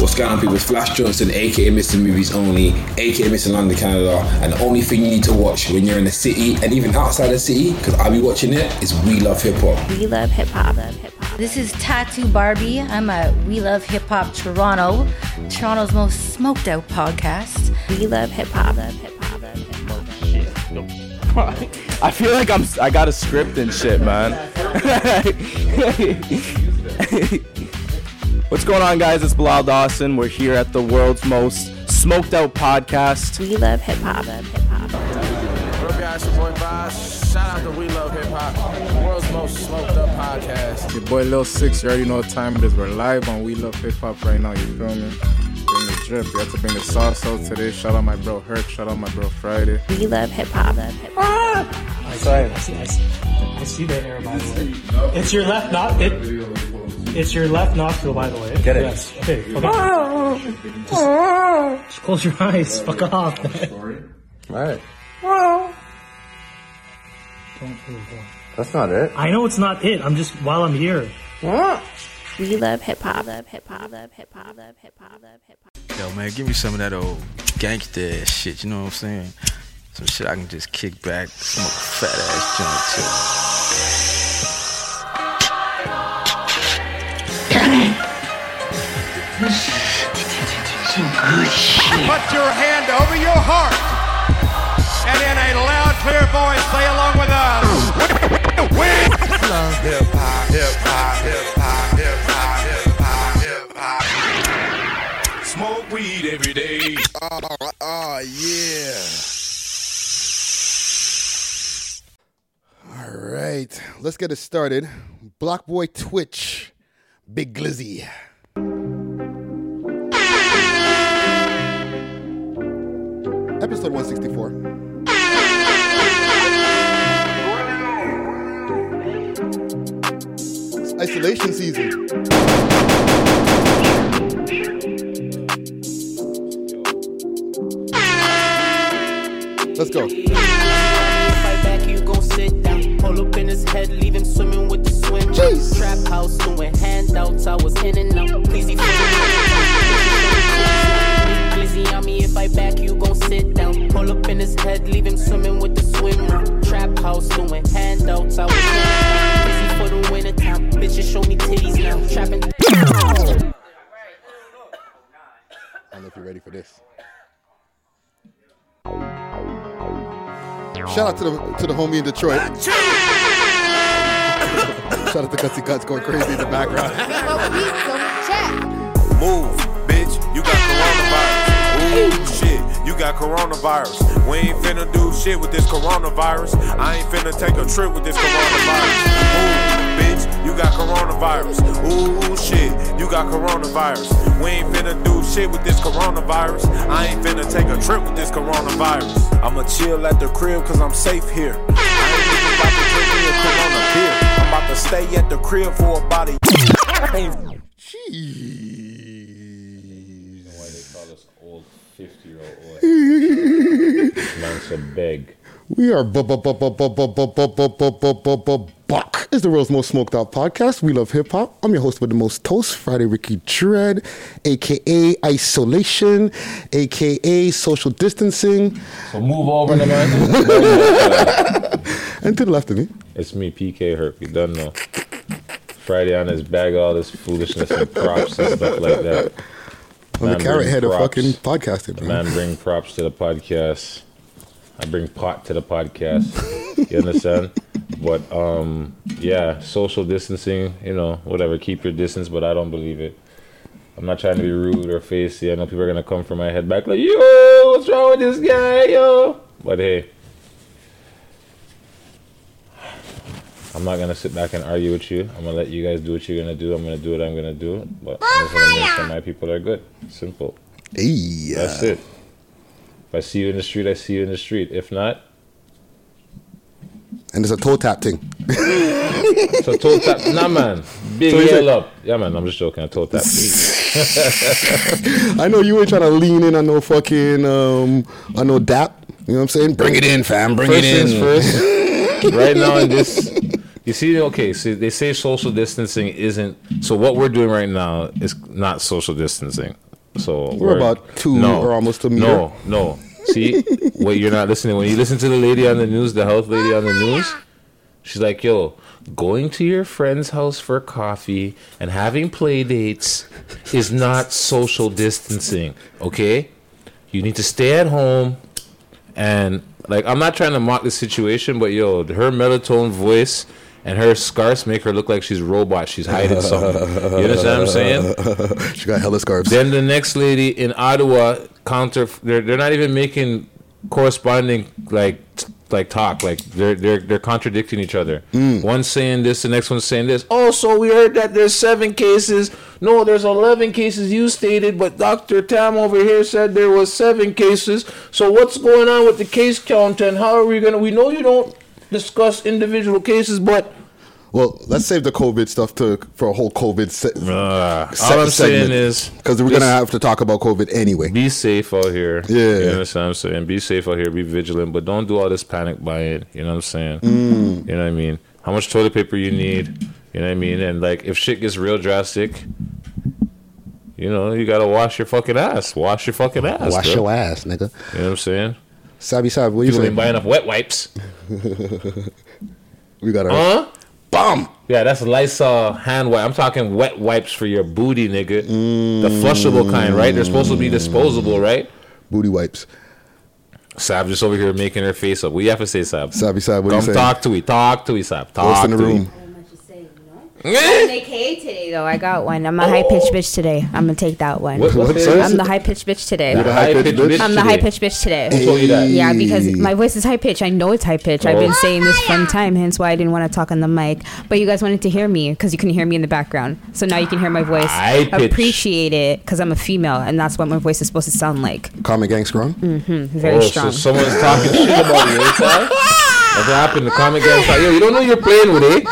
What's going on, people? It's Flash Johnson, aka Mr. Movies Only, aka Mr. London, Canada. And the only thing you need to watch when you're in the city and even outside the city, because I'll be watching it, is We Love Hip Hop. We Love Hip Hop. This is Tattoo Barbie. I'm a We Love Hip Hop Toronto, Toronto's most smoked out podcast. We Love Hip Hop. I feel like I got a script and shit, man. What's going on, guys? It's Bilal Dawson. We're here at the world's most smoked out podcast. We Love Hip Hop. What up, guys? Your boy Boss. Shout out to We Love Hip Hop, world's most smoked up podcast. Your boy Lil Six. You already know what time it is. We're live on We Love Hip Hop right now. You feel me? Bring the drip. We have to bring the sauce out today. Shout out my bro Herc. Shout out my bro Friday. We Love Hip Hop. Ah! I see that hair, by the way. It's your left knot. It's your left nostril, by the way. Get it? Yes. Okay. Just close your eyes. Fuck off. Alright. That's not it. I know it's not it. I'm just, while I'm here. We love hip hop. Yo, man, give me some of that old gangster shit. You know what I'm saying? Some shit I can just kick back, smoke a fat ass joint too. Put your hand over your heart and in a loud, clear voice, say along with us. Hip hop, hip hop, hip hop, hip hop, hip hop, hip hop. Smoke weed every day. Oh yeah. All right, let's get it started. BlocBoy Twitch, Big Glizzy. Episode 164. It's isolation season. Let's go. Fight back, you gon' sit down. Pull up in his head, leave him swimming with the swim. Trap house doing handouts, I was in and out. Please, on me, if I back, you gon' sit down. Pull up in his head, leave him swimming with the swimmer. Trap house doing handouts. I was busy for the winter time. Bitches show me titties now. Trapping. I don't know if you're ready for this. Shout out to the homie in Detroit. Shout out to Gutsy Guts going crazy in the background. Move, bitch. You got coronavirus. Ooh, shit, you got coronavirus. We ain't finna do shit with this coronavirus. I ain't finna take a trip with this coronavirus. Ooh, bitch, you got coronavirus. Ooh, shit, you got coronavirus. We ain't finna do shit with this coronavirus. I ain't finna take a trip with this coronavirus. I'ma chill at the crib cause I'm safe here. I ain't even about to drink me a corona beer. I'm about to stay at the crib for about a year. Jeez. Why they call us old 50-year-old man's a beg. We are Buck. It's the world's most smoked out podcast. We love hip hop. I'm your host with the most toast, Friday Ricky Dread, aka isolation, aka social distancing. So move over, the man. And to the left of me, it's me, PK Herp. You don't know. Friday on his bag, all this foolishness and props and stuff like that. I'm the carrot head of fucking podcasting, bro. Man, bring props to the podcast. I bring pot to the podcast. You understand? But, yeah, social distancing, you know, whatever. Keep your distance, but I don't believe it. I'm not trying to be rude or facey. I know people are going to come from my head back like, yo, what's wrong with this guy, yo? But, hey, I'm not going to sit back and argue with you. I'm going to let you guys do what you're going to do. I'm going to do what I'm going to do. But I'm going to make sure my people are good. Simple. Hey, that's it. If I see you in the street, I see you in the street. If not. And it's a toe tap thing. It's a toe tap. Nah, man. Big yell up. Yeah, man. I'm just joking. A toe tap. I know you ain't trying to lean in on no fucking, on no dap. You know what I'm saying? Bring it in, fam. Bring it in. First. Right now in this. You see, okay, so they say social distancing isn't... So what we're doing right now is not social distancing. So we're about two or almost a meter. No. See, wait, you're not listening. When you listen to the lady on the news, the health lady on the news, she's like, yo, going to your friend's house for coffee and having play dates is not social distancing, okay? You need to stay at home. And, like, I'm not trying to mock the situation, but, yo, her melatonin voice and her scarves make her look like she's a robot. She's hiding something. You understand what I'm saying? She got hella scarves. Then the next lady in Ottawa, they're not even making corresponding, like talk. Like, they're contradicting each other. One's saying this, the next one's saying this. Oh, so we heard that there's 7 cases. No, there's 11 cases you stated, but Dr. Tam over here said there was 7 cases. So what's going on with the case count, and how are we going to... We know you don't discuss individual cases, but... Well, let's save the COVID stuff for a whole COVID all I'm segment, saying is... Because we're going to have to talk about COVID anyway. Be safe out here. Yeah. You understand what I'm saying? Be safe out here. Be vigilant, but don't do all this panic buying. You know what I'm saying? You know what I mean? How much toilet paper you need... You know what I mean? And, like, if shit gets real drastic, you know, you got to wash your fucking ass. Wash your fucking ass. Wash your ass, nigga. You know what I'm saying? Sabi, what are you saying? People ain't buying up wet wipes. We got to... Bomb! Yeah, that's Lysol hand wipe. I'm talking wet wipes for your booty, nigga. The flushable kind, right? They're supposed to be disposable, right? Booty wipes. Sab just over here making her face up. What do you have to say, Sab? Sabi, what are you saying? Come talk to me. Talk to me, Sab. Talk to me. I'm AKA today though. I got one. I'm a high pitched bitch today. I'm gonna take that one. I'm the high pitched bitch today. I'm the high pitched bitch today. Who told you that? Yeah, because my voice is high pitched. I know it's high pitched. I've been saying this from time, hence why I didn't want to talk on the mic. But you guys wanted to hear me because you couldn't hear me in the background. So now you can hear my voice. I appreciate it because I'm a female and that's what my voice is supposed to sound like. Common gang strong. Very strong. So someone's talking shit about you. That's what happened. The comic guys thought, yo, you don't know you're playing with it.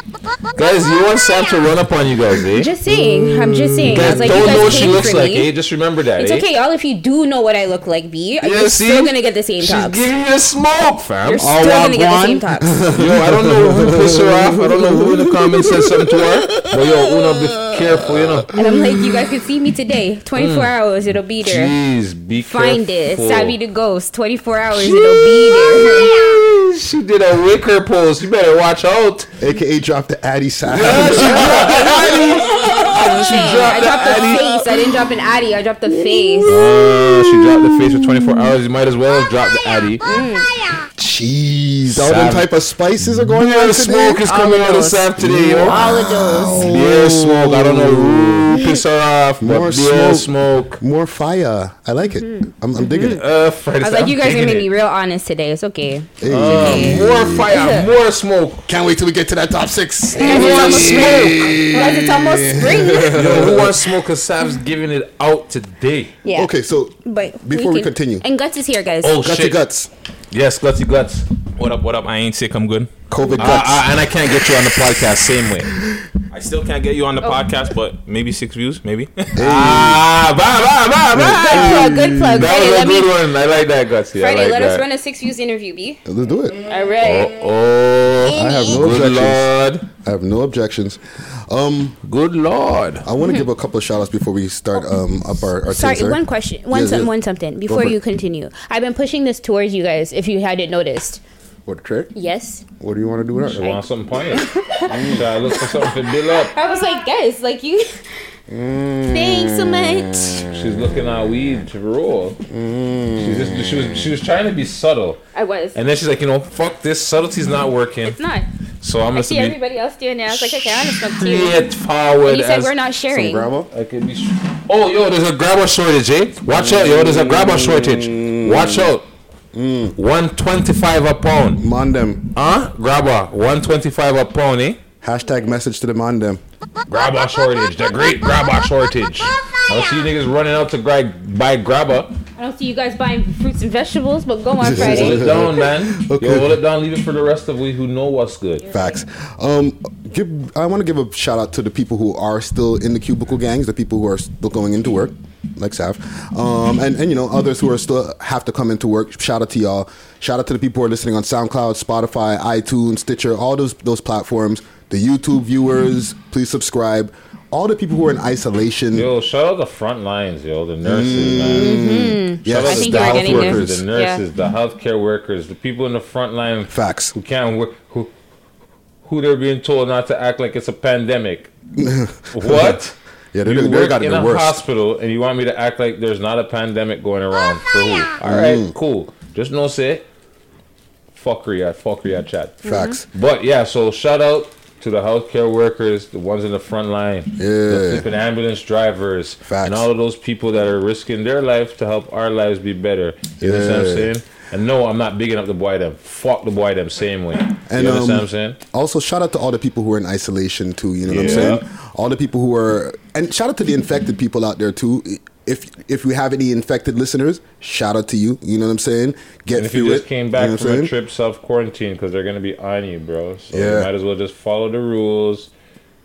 Guys, you want Sam to run up on you guys, eh? I'm just saying. Guys, I was like, don't you guys know what she looks like, eh? Just remember that, It's okay, y'all, if you do know what I look like, B. Yeah, you're still going to get the same tops. She's giving you the smoke, fam. You're still going to get the same tops. Yo, I don't know who pissed her off. I don't know who in the comments said something to her. But yo, Una, be careful, you know. And I'm like, you guys can see me today. 24 hours, it'll be there. Jeez, be careful. Find it. Savvy the Ghost. 24 hours, it'll be there. She did a wicker pose. You better watch out. AKA dropped the Addy side. Yeah, she dropped the Addy. I dropped the face. I didn't drop an Addy. I dropped the face. She dropped the face for 24 hours. You might as well drop the Addy. Jeez. All them type of spices are going on. Smoke is coming out of Saf today. All of those. Beer smoke. I don't know who pissed her off. More smoke. More fire. I like it. I'm digging it. I was like, you guys are going to be real honest today. It's okay. More fire. More smoke. Can't wait till we get to that top 6. More smoke. It's almost spring. Yo, who wants smoke? Because Saf's giving it out today. Yeah. Okay, so before we continue. And Guts is here, guys. Oh, Gutsy Guts. Yes, Gutsy Guts. What up? I ain't sick. I'm good. COVID Guts. And I can't get you on the podcast same way. I still can't get you on the podcast, but maybe 6 views, maybe. Bye. Good plug. That Friday, was a good one. I like that, Gutsy. Friday, like let us run a 6 views interview, B. Let's do it. All right. I have no objections. Good Lord. I want to give a couple of shout outs before we start up our sorry, teaser. One question. One something before you continue. I've been pushing this towards you guys if you hadn't noticed. What trick? Yes. What do you want to do with her? I want something playing. I look for something to build up. I was like, guys, like you. Thanks so much. She's looking at weed to roll. She was trying to be subtle. I was. And then she's like, you know, fuck this. Subtlety's not working. It's not. So I'm gonna see everybody else doing it. I was like, okay, I'm gonna smoke too. Straight forward. And you said we're not sharing. There's a grabber shortage, eh? Watch out, yo. There's a grabber shortage. Watch out. 125 a pound. Mandem. Grabber. 125 a pound, eh? # message to the Mandem. Grabber shortage. The great grabber shortage. I don't see you niggas running out to buy grabber. I don't see you guys buying fruits and vegetables, but go on Friday. Hold it down, man. Okay. Yo, hold it down. Leave it for the rest of we who know what's good. Facts. I want to give a shout out to the people who are still in the cubicle gangs, the people who are still going into work, like Sav, and you know others who are still have to come into work. Shout out to y'all. Shout out to the people who are listening on SoundCloud, Spotify, iTunes, Stitcher, all those platforms. The YouTube viewers, please subscribe. all the people who are in isolation. Yo, shout out the front lines, yo, the nurses, man. Mm-hmm. Yes. Shout out the health workers, the nurses, the healthcare workers, the people in the front line. Facts. Who can't work, who they're being told not to act like it's a pandemic. What? Yeah, you work in a hospital and you want me to act like there's not a pandemic going around for who? All right, cool. Just no say fuckery at chat. Facts. Mm-hmm. But yeah, so shout out to the healthcare workers, the ones in the front line, the flipping ambulance drivers, facts, and all of those people that are risking their life to help our lives be better. You know what I'm saying? And no, I'm not bigging up the boy them. Fuck the boy them, same way. And, you know what I'm saying? Also, shout out to all the people who are in isolation too. You know what I'm saying? All the people who are, and shout out to the infected people out there too. If we have any infected listeners, shout out to you. You know what I'm saying? Get and through it. If you just came back from a trip, self-quarantine, because they're going to be on you, bro. So you might as well just follow the rules.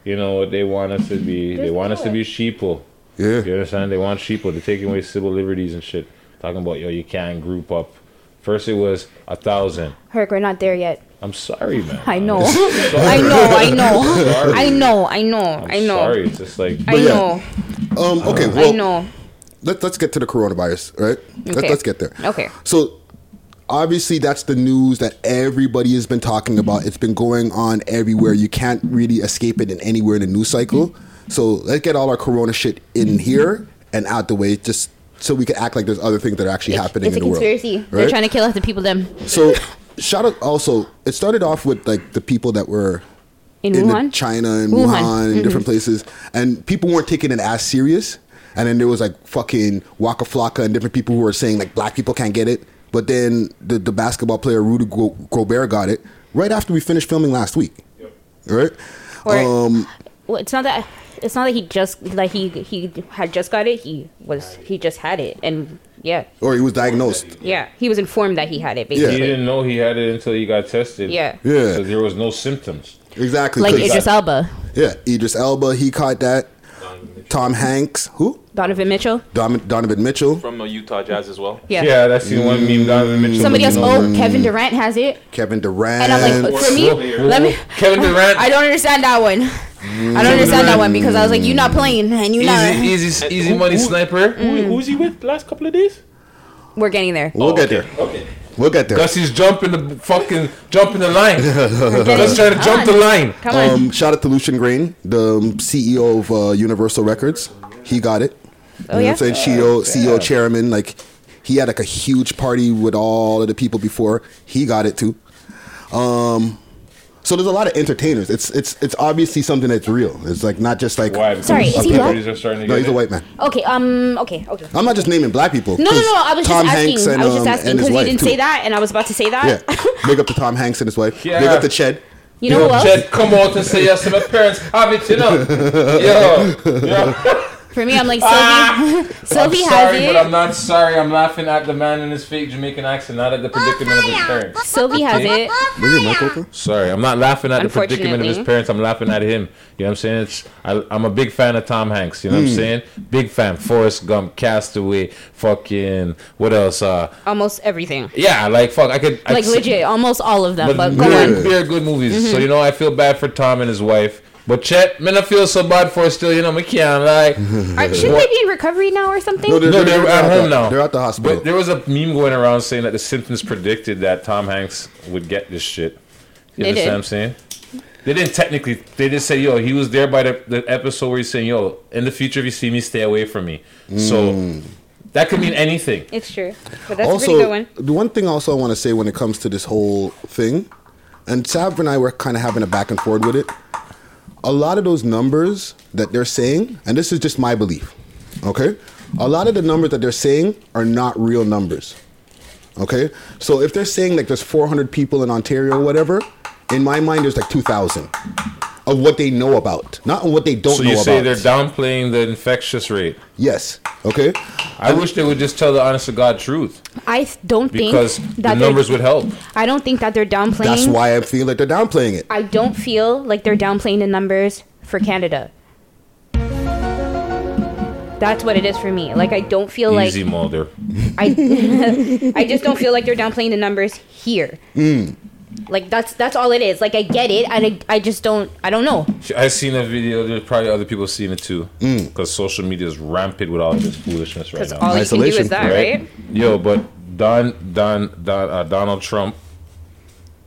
You know what they want us to be. They want us to be sheeple. Yeah. You understand? They want sheeple. They're taking away civil liberties and shit. Talking about, yo, you can't group up. First it was 1,000. Herc, we're not there yet. I'm sorry, man. I know. I know. Sorry, it's just like... I know. Okay, well... I know. Let's get to the coronavirus, right? Okay. Let's get there. Okay. So, obviously, that's the news that everybody has been talking about. It's been going on everywhere. You can't really escape it in anywhere in the news cycle. So, let's get all our corona shit in here and out the way, just so we can act like there's other things that are actually happening in the world. It's a conspiracy. Right? They're trying to kill us, the people, them. So... Shout out also, it started off with like the people that were in China and Wuhan and different places, and people weren't taking it as serious. And then there was like fucking Waka Flocka and different people who were saying like black people can't get it. But then the basketball player Rudy Gobert got it right after we finished filming last week. Yep. Right? Or, well, it's not that he just like he had just got it. He just had it and. Yeah. Or he was diagnosed. Yeah. He was informed that he had it, basically. Yeah. He didn't know he had it until he got tested. Yeah. Yeah. So there was no symptoms. Exactly. Like Idris Elba. Yeah. Idris Elba, he caught that. Tom Hanks. Who? Donovan Mitchell. Donovan Mitchell. From Utah Jazz as well. Yeah. Yeah, that's the one meme, Donovan Mitchell. Somebody else, Kevin Durant has it. Kevin Durant. And I'm like, for me, Kevin Durant. I don't understand that one. I don't understand that one because I was like, you're not playing and you're not. Easy money sniper. Who's he with the last couple of days? We're getting there. We'll get there. Okay. We'll get there. Gussy's jumping the line. Let's try to jump the line. Come on. Shout out to Lucian Grain, the CEO of Universal Records. He got it. Oh, you know what I'm saying? CEO, chairman. Like, he had like a huge party with all of the people before. He got it too. So there's a lot of entertainers. It's obviously something that's real. It's like not just like. Why? Sorry, is he black? No, he's a white man. Okay. Okay. I'm not just naming black people. No. I was just asking because you didn't say that, and I was about to say that. Yeah. Big up to Tom Hanks and his wife. Yeah. Big up to Ched. You know what? Ched, come on to say yes to my parents. Have it, you know. Yeah. For me, I'm like, Sophie has it. But I'm not sorry. I'm laughing at the man in his fake Jamaican accent, not at the predicament of his parents. Sophie has it. Sorry, I'm not laughing at the predicament of his parents. I'm laughing at him. You know what I'm saying? I'm a big fan of Tom Hanks. You know what I'm saying? Big fan. Forrest Gump, Castaway, fucking, what else? Almost everything. Yeah, like, fuck, I could. Like, legit, almost all of them. But they're good movies. So, you know, I feel bad for Tom and his wife. But Chet, man, I feel so bad for us still, you know, we can't lie. Shouldn't they be in recovery now or something? No, they're at home now. They're at the hospital. But there was a meme going around saying that the Simpsons predicted that Tom Hanks would get this shit. You understand what I'm saying? They didn't technically. They just said, yo, he was there by the episode where he's saying, yo, in the future, if you see me, stay away from me. So that could mean anything. It's true. But that's also a pretty good one. The one thing also I want to say when it comes to this whole thing, and Sav and I were kind of having a back and forth with it. A lot of those numbers that they're saying, and this is just my belief, okay? A lot of the numbers that they're saying are not real numbers, okay? So if they're saying like there's 400 people in Ontario or whatever, in my mind there's like 2,000 of what they know about, not what they don't know about. So you say they're downplaying the infectious rate? Yes, okay? I wish they would just tell the honest to God truth. I don't think because the numbers would help. I don't think that they're downplaying. That's why I feel like they're downplaying it. I don't feel like they're downplaying the numbers for Canada. That's what it is for me. Like I don't feel like easy Mulder. I just don't feel like they're downplaying the numbers here. Like, that's all it is. Like, I get it. I just don't... I don't know. I've seen that video. There's probably other people seeing it, too. Because social media is rampant with all of this foolishness right now. All isolation, you can do is that, right? Yo, but Donald Trump,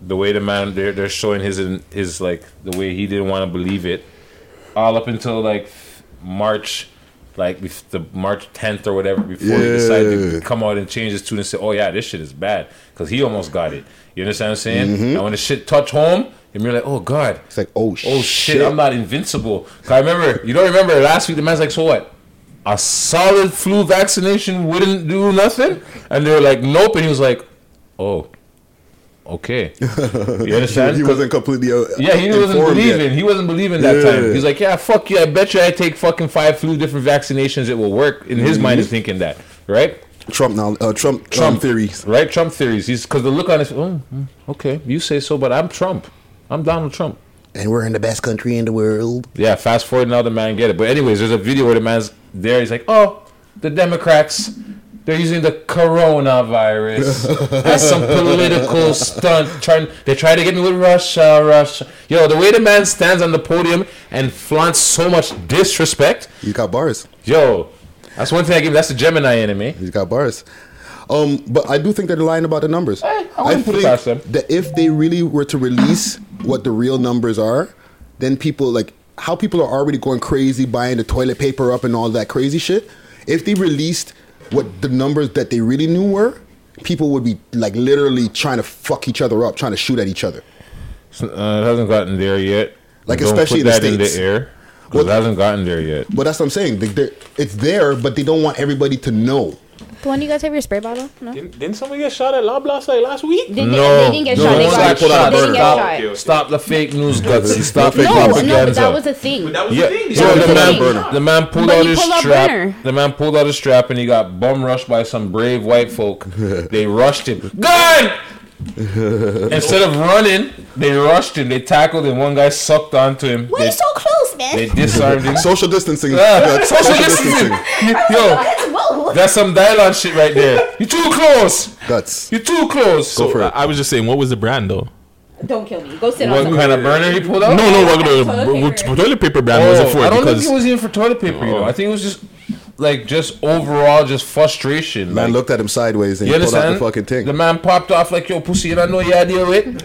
the way the man... They're showing his like, the way he didn't want to believe it. All up until, like, March... Like the March 10th or whatever, before he decided to come out and change his tune and say, "Oh yeah, this shit is bad," because he almost got it. You understand what I'm saying? Mm-hmm. And when the shit touch home, and you're like, "Oh god," it's like, "Oh shit, I'm not invincible." Cause I remember, you don't remember last week? The man's like, "So what? A solid flu vaccination wouldn't do nothing," and they were like, "Nope," and he was like, "Oh." Okay, you understand? He wasn't completely he wasn't believing. Yet. He wasn't believing that time. He's like, yeah, fuck you. I bet you I take fucking 5 flu different vaccinations. It will work. In his mind, he's thinking that, right? Trump theories, right? Trump theories. He's because the look on his. Oh, okay, you say so, but I'm Trump. I'm Donald Trump, and we're in the best country in the world. Yeah, fast forward now, the man get it. But anyways, there's a video where the man's there. He's like, oh, the Democrats. They're using the coronavirus. That's some political stunt. They try to get me with Russia. Yo, the way the man stands on the podium and flaunts so much disrespect. You got bars. Yo, that's one thing I give. That's the Gemini enemy. He's got bars. But I do think they're lying about the numbers. I think that if they really were to release what the real numbers are, then people like how people are already going crazy buying the toilet paper up and all that crazy shit. If they released what the numbers that they really knew were, people would be like literally trying to fuck each other up, trying to shoot at each other. It hasn't gotten there yet. Like don't especially put in that the States. In the air, well, it hasn't gotten there yet. But that's what I'm saying. It's there, but they don't want everybody to know. The one you guys have your spray bottle? No. Didn't somebody get shot at Loblaws like last week? They didn't get shot. They got shot. Stop the fake news, Gutsy. Stop fake propaganda. No, but that was a thing. But that was a thing. The man pulled out his strap and he got bum rushed by some brave white folk. They rushed him. Gun! Instead of running, they rushed him. They tackled him. One guy sucked onto him. Why are you so close, man? They disarmed him. Social distancing. Social distancing. Yo, that's some dialogue shit right there. You're too close. Guts. You're too close. So, I was just saying, what was the brand though? Don't kill me. Go sit on what kind of burner he pulled out? No, toilet paper brand was it for? I don't think it was even for toilet paper. You know, I think it was just. Like, just overall, just frustration. Man looked at him sideways and he pulled out the fucking thing. The man popped off like, yo, pussy, you don't know your idea with?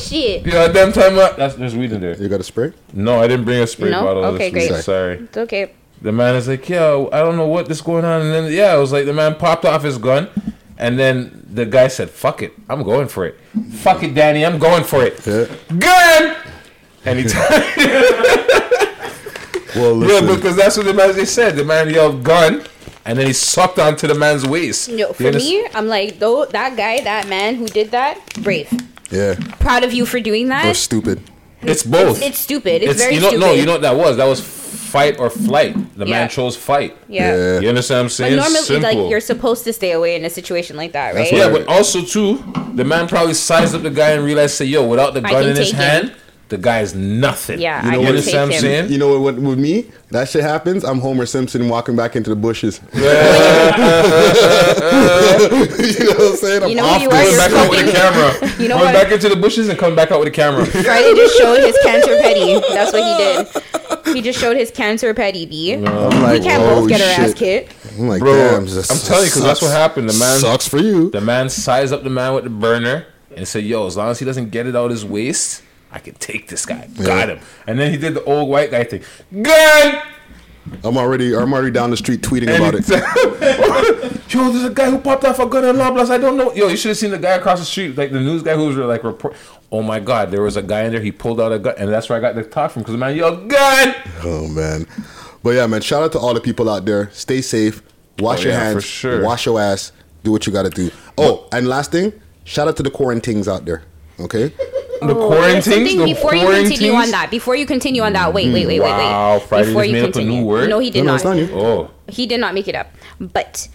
Shit. You know, at that time, there's weed in there. You got a spray? No, I didn't bring a spray bottle. Okay, great. Sorry. It's okay. The man is like, yo, I don't know what this going on. And then, yeah, it was like the man popped off his gun. And then the guy said, fuck it. I'm going for it. Fuck it, Danny. I'm going for it. Yeah. Gun! And he Well, listen. Yeah, because that's what the man said. The man yelled "gun," and then he sucked onto the man's waist. Yo, for me, I'm like, though that man who did that, brave. Yeah. Proud of you for doing that. Or stupid. It's both. It's stupid. It's very stupid. No, you know what that was? That was fight or flight. The man chose fight. Yeah. You understand what I'm saying? But normally, like, you're supposed to stay away in a situation like that, right? Yeah, but also too, the man probably sized up the guy and realized, say, yo, without the gun in his hand. The guy's nothing. Yeah, you know what I'm saying? You know what? With me, that shit happens. I'm Homer Simpson walking back into the bushes. You know what I'm saying? I'm off going back out with a camera. You know going back into the bushes and coming back out with a camera. Friday just showed his cancer petty. That's what he did. He just showed his cancer petty, B. Like, we can't both get our ass kicked. I'm like, bro, damn, I'm telling you, because that's what happened. The man sucks for you. The man sized up the man with the burner and said, yo, as long as he doesn't get it out his waist... I can take this guy. Got him. And then he did the old white guy thing. Gun! I'm already down the street tweeting about it. Yo, there's a guy who popped off a gun at Loblaws. I don't know. Yo, you should have seen the guy across the street, like the news guy who was like report. Oh my God, there was a guy in there. He pulled out a gun, and that's where I got the talk from because the man yelled, "Gun!" Oh man, but yeah, man. Shout out to all the people out there. Stay safe. Wash your hands. For sure. Wash your ass. Do what you got to do. Oh, and last thing. Shout out to the quarantines out there. Okay. Before you continue on that, wait. Wow, Friday just made up a new word. No, he did not. He did not make it up. But,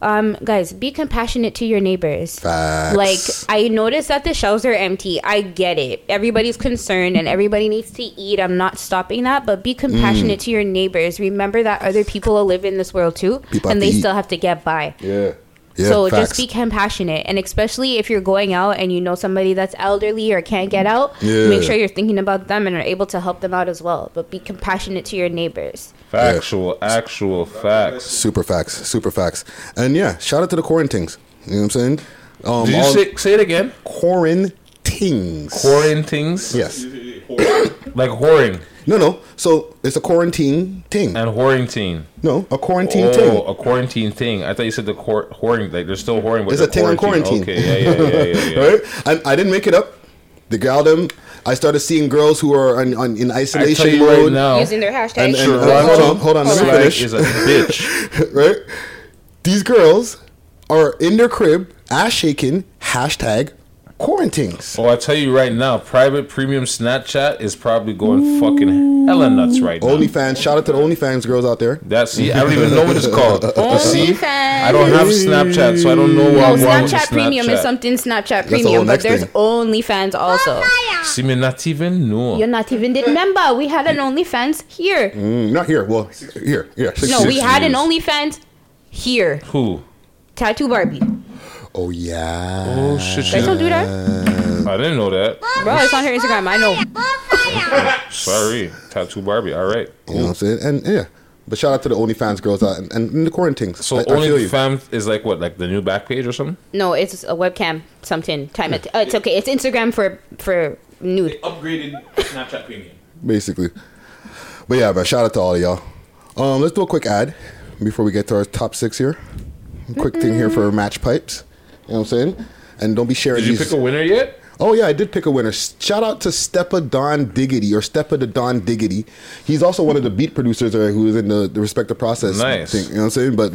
guys, be compassionate to your neighbors. Facts. Like, I noticed that the shelves are empty. I get it. Everybody's concerned and everybody needs to eat. I'm not stopping that. But be compassionate to your neighbors. Remember that other people live in this world too, and they still have to get by. Yeah. Yeah, so facts. Just be compassionate, and especially if you're going out and you know somebody that's elderly or can't get out, make sure you're thinking about them and are able to help them out as well. But be compassionate to your neighbors. Factual, actual facts. Super facts, super facts. And yeah, shout out to the quarantines. You know what I'm saying? Did you say it again? Quarantines. Quarantines? Yes. Like whoring. No. So it's a quarantine thing. And quarantine. No, a quarantine thing. Oh, a quarantine thing. I thought you said the whoring. Like, they're still whoring. But it's a thing on quarantine. Okay, yeah. Right? And I didn't make it up. The gal them. I started seeing girls who are in isolation mode. Right now, using their hashtag. Hold on. Let me finish. Is a bitch. Right? These girls are in their crib, ass shaking, hashtag quarantines. Oh, I tell you right now, private premium Snapchat is probably going fucking hella nuts right now. OnlyFans, shout out to the OnlyFans girls out there. I don't even know what it's called. OnlyFans. I don't have Snapchat, so I don't know what I'm going with Snapchat. Premium is something Snapchat Premium, but there's OnlyFans also. See me, not even know. You're not even remember. We had an OnlyFans here. Not here. Well, here. Yeah. We had an OnlyFans here. Who? Tattoo Barbie. Oh, yeah. Oh, shit. They don't do that? I didn't know that. Bro, it's on her Instagram. I know. Sorry. Tattoo Barbie. All right. You know what I'm saying? And yeah. But shout out to the OnlyFans girls out and the quarantines. So OnlyFans is like what? Like the new back page or something? No, it's a webcam. Something. Time it. It's okay. It's Instagram for nude. They upgraded Snapchat Premium. Basically. But yeah, but shout out to all of y'all. Let's do a quick ad before we get to our top six here. Quick thing here for match pipes. You know what I'm saying? And don't be sharing these. Did you pick a winner yet? Oh, yeah, I did pick a winner. Shout out to Steppa the Don Diggity. He's also one of the beat producers who was in the Respect the Process thing. You know what I'm saying? But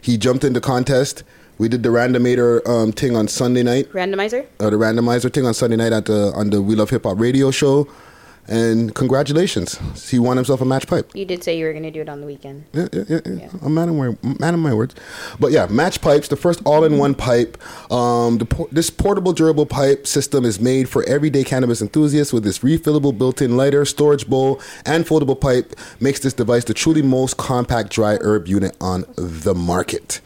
he jumped in the contest. We did the randomator thing on Sunday night. Randomizer? The randomizer thing on Sunday night on the We Love Hip Hop radio show. And congratulations. He won himself a match pipe. You did say you were going to do it on the weekend. Yeah. I'm man of my words. But yeah, match pipes, the first all-in-one pipe. This portable durable pipe system is made for everyday cannabis enthusiasts with this refillable built-in lighter, storage bowl, and foldable pipe. Makes this device the truly most compact dry herb unit on the market.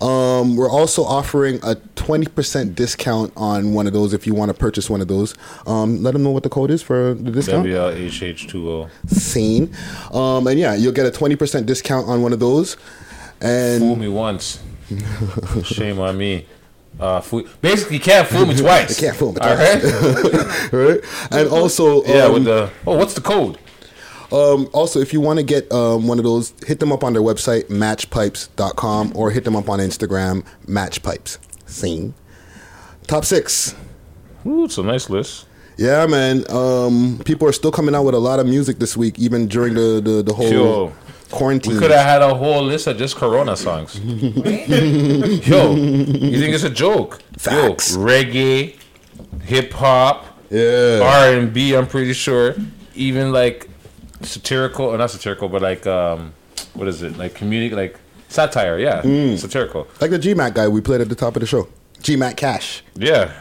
We're also offering a 20% discount on one of those if you want to purchase one of those. Let them know what the code is for the discount. WLHH20. Scene. And yeah, you'll get a 20% discount on one of those. And fool me once. Shame on me. Basically, you can't fool me twice. You can't fool me twice. All right. Right? And also... yeah, with the... Oh, what's the code? Also, if you want to get one of those, hit them up on their website, matchpipes.com, or hit them up on Instagram, matchpipes. Same. Top six. Ooh, it's a nice list. Yeah, man. People are still coming out with a lot of music this week, even during the whole quarantine. We could have had a whole list of just Corona songs. Yo, you think it's a joke? Facts. Yo, reggae, hip-hop, R&B, I'm pretty sure. Even like... what is it? Like comedic, like satire, satirical. Like the G-Mac guy we played at the top of the show. G-Mac Cash. Yeah.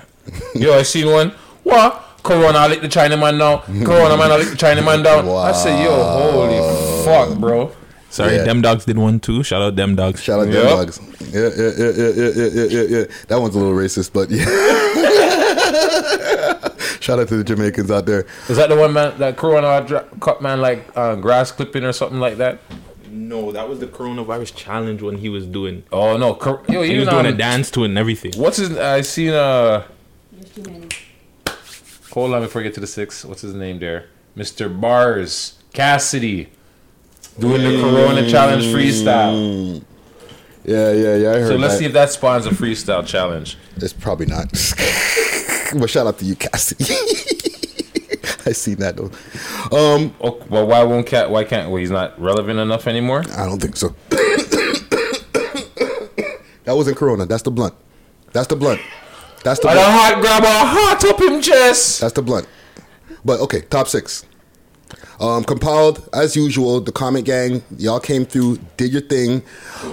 Yo, I seen one. What? Corona, I lick the Chinaman now. Corona, man, I lick the Chinaman down. Wow. I said, yo, holy fuck, bro. Sorry, Dem Dogs did one too. Shout out Dem Dogs. Shout out Dem Dogs. Yeah. That one's a little racist, but yeah. Shout out to the Jamaicans out there. Is that the one, man, that Corona cut, man, like grass clipping or something like that? No, that was the coronavirus challenge when he was doing. Oh, no. He was doing a dance to it and everything. What's his... I seen... There's too many. Hold on before I get to the six. What's his name there? Mr. Bars. Cassidy. Doing the Corona challenge freestyle. Yeah, I heard that. So let's see if that spawns a freestyle challenge. It's probably not. Well, shout out to you, Cassidy. I seen that though. Well, why can't he's not relevant enough anymore? I don't think so. That wasn't Corona. That's the blunt. That's the blunt. A hot grab a hot up him chest. That's the blunt. But okay, top six. Compiled as usual. The Comment Gang, y'all came through, did your thing.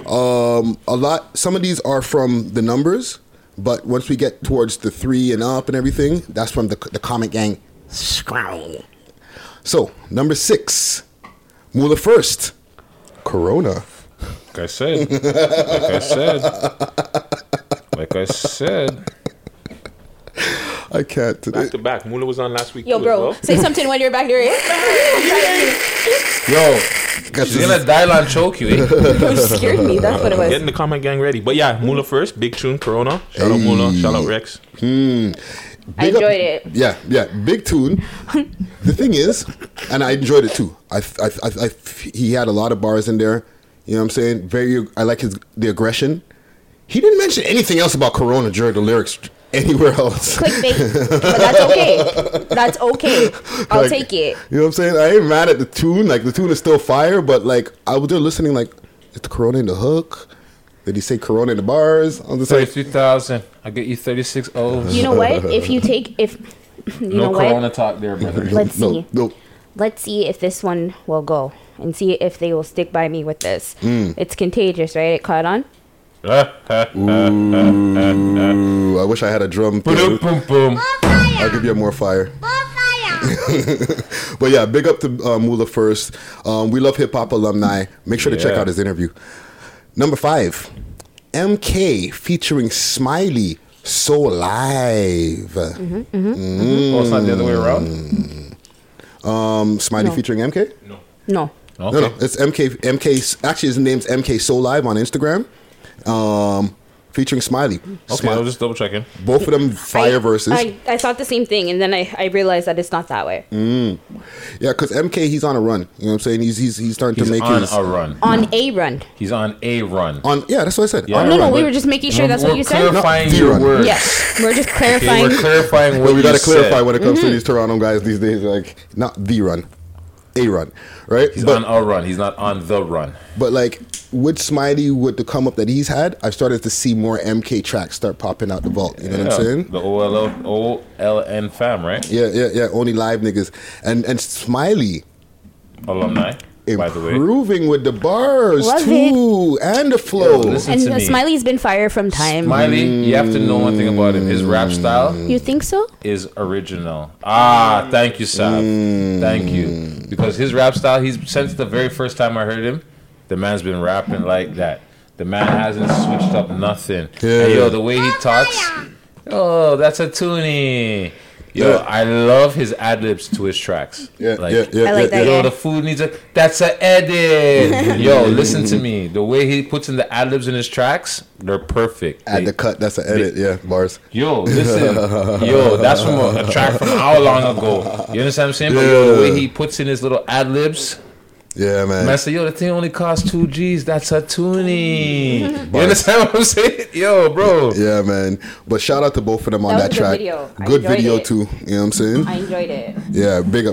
A lot. Some of these are from the numbers. But once we get towards the 3 and up and everything, that's from the Comment Gang. So, number 6, Moolah First, Corona. Like I said. Like I said. I can't today. Back to back. Moolah was on last week. Yo, too, bro. As well. Say something when you're back there. Yo. She's going to dial and choke you, eh? You scared me. That's what it was. Getting the comment gang ready. But yeah, Moolah first. Big tune, Corona. Shout out Moolah. Shout out Rex. I enjoyed it. Yeah, yeah. Big tune. The thing is, and I enjoyed it too. He had a lot of bars in there. You know what I'm saying? I like the aggression. He didn't mention anything else about Corona during the lyrics anywhere else. Clickbait. But that's okay. That's okay. I'll take it. You know what I'm saying? I ain't mad at the tune. Like, the tune is still fire, but, like, I was there listening, like, is the Corona in the hook? Did he say Corona in the bars? I was just 32,000. I get you 36 O's. You know what? If you take... No Corona talk there, brother. Let's see if this one will go and see if they will stick by me with this. It's contagious, right? It caught on? Ooh, I wish I had a drum. Boom, boom, boom. I'll give you more fire. But yeah, big up to Moolah First. We Love Hip Hop alumni. Make sure to check out his interview. Number 5, MK featuring Smiley, So Live. Oh, it's not the other way around. Smiley featuring MK? No. Okay. No, it's MK. Actually, his name's MK So Live on Instagram. Featuring Smiley. Okay, Smiley. I was just double checking. Both of them fire verses. I thought the same thing, and then I realized that it's not that way. Yeah, because MK, he's on a run. You know what I'm saying? He's starting to make his... He's on a run. Yeah, that's what I said. Yeah. No, we were just making sure that's what you said. We're clarifying your words. Yes, we're just clarifying. Okay, we're clarifying what we got to clarify when it comes to these Toronto guys these days. Like, not the run. A run, right? He's on a run. He's not on the run. But like with Smiley, with the come up that he's had, I started to see more MK tracks start popping out the vault. You know what I'm saying? The OLN fam, right? Yeah. Only live niggas. And Smiley, alumni, by the way, improving with the bars too and the flow. And Smiley's been fire from time. Smiley, you have to know one thing about him: his rap style. You think so? Is original. Ah, thank you, Sab. Thank you. Because his rap style, since the very first time I heard him, the man's been rapping like that. The man hasn't switched up nothing. Yeah. And yo, the way he talks, that's a toonie. Yo, I love his ad-libs to his tracks. I like that. Yo, the food needs that's an edit. Yo, listen to me. The way he puts in the ad-libs in his tracks, they're perfect. The cut, that's an edit. Bars. Yo, listen. Yo, that's from a track from how long ago. You understand what I'm saying? But yo, the way he puts in his little ad-libs. Yeah, man. Man said, yo, the thing only costs $2,000. That's a toonie. You understand what I'm saying? Yo, bro. Yeah, man. But shout out to both of them on that track. Good video too. You know what I'm saying? I enjoyed it. Yeah, big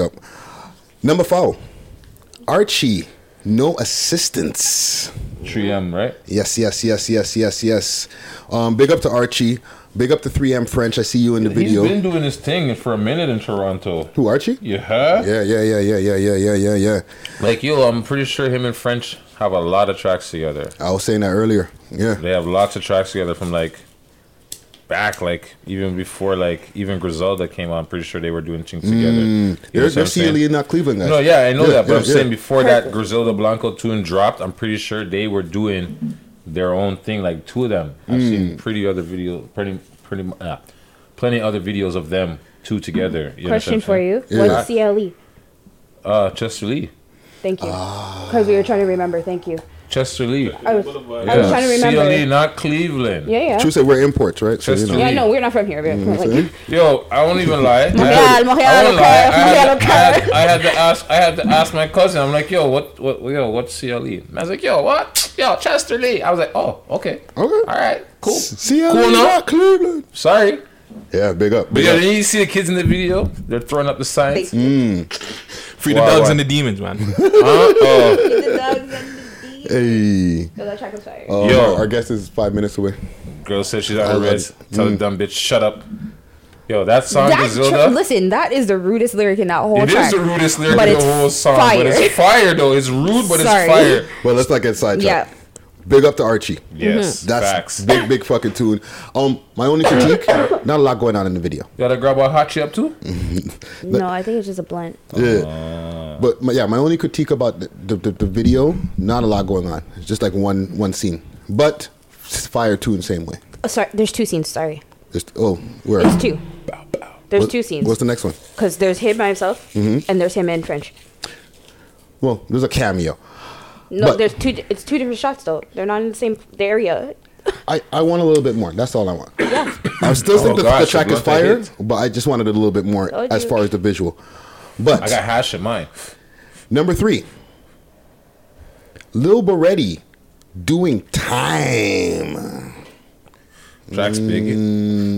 up. Number 4, Archie, No Assistance. 3M, right? Yes. Big up to Archie. Big up to 3M French. I see you in the video. He's been doing his thing for a minute in Toronto. Who, Archie? Yeah. Yeah. Like, yo, I'm pretty sure him and French have a lot of tracks together. I was saying that earlier. Yeah. They have lots of tracks together from, like, back, like, even before, like, even Griselda came out. I'm pretty sure they were doing things together. They're CLE and not Cleveland guys. No, yeah, I know that. But I'm saying before that Griselda Blanco tune dropped, I'm pretty sure they were doing their own thing, like two of them. I've seen plenty other videos of them two together. You Question for you: what's CLE? Chester Lee. Thank you, because we were trying to remember. Thank you, Chester Lee. I was trying to remember. CLE, not Cleveland. Yeah. True. Said we're imports, right? Chester Lee. Yeah, no, we're not from here. Yo, I won't even lie. I had to ask my cousin. I'm like, yo, what's CLE? And I was like, yo, what? Yo, Chester Lee. I was like, oh, okay. All right, cool. CLE, not Cleveland. Sorry. Yeah, big up. But yeah, then you see the kids in the video. They're throwing up the signs. Free the dogs and the demons, man. Free the dogs and the demons. Hey. Yo, that track was fire. Our guest is 5 minutes away. Girl says she's on her reds. Tell the dumb bitch, shut up. Yo, that song is listen, that is the rudest lyric in that whole track. It is the rudest lyric in the whole song. Fire. But it's fire, though. It's rude, but it's fire. Well, let's not get sidetracked. Yeah. Big up to Archie. Yes, that's facts. Big fucking tune. My only critique, not a lot going on in the video. You gotta grab our Hachi up too? No, I think it's just a blunt. Yeah, but my only critique about the video, not a lot going on. It's just like one scene, but fire tune same way. Oh, sorry, there's two scenes. Sorry. Where? It's two. Two scenes. What's the next one? Because there's him by himself, and there's him and French. Well, there's a cameo. No, but there's two. It's two different shots though. They're not in the same area. I want a little bit more. That's all I want. Yeah. I still think the track is fire, but I just wanted a little bit more as far as the visual. But I got hash in mind. Number 3, Lil Baretti doing time. Jack's big.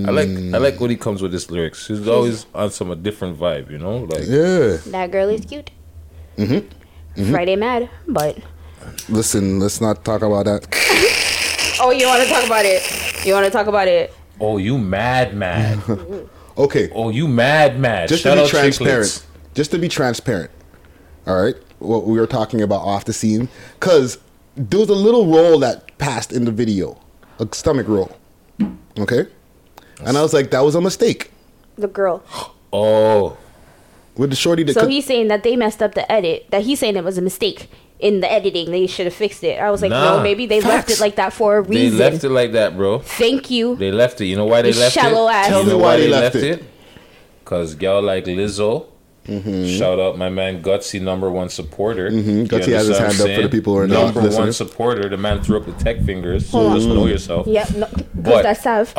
I like when he comes with his lyrics. He's always on some a different vibe, you know. Like that girl is cute. Friday mad, but listen, let's not talk about that. Oh, you want to talk about it? Oh, you mad. Okay. Oh, you mad. Just to be transparent. All right. What we were talking about off the scene. Because there was a little roll that passed in the video. A stomach roll. Okay. And I was like, that was a mistake. The girl. Oh. With the shorty. That he's saying that they messed up the edit. That he's saying it was a mistake. In the editing, they should have fixed it. I was like, no, maybe they left it like that for a reason. They left it like that, bro. Thank you. They left it. You know why they left it? Shallow ass. Tell me why they left it. Because y'all like Lizzo. Mm-hmm. Shout out my man Gutsy, number one supporter. Mm-hmm. Gutsy has his hand up for the people who are not listening. Number one supporter. The man threw up the tech fingers. So just know yourself. Yep. No, but that's tough.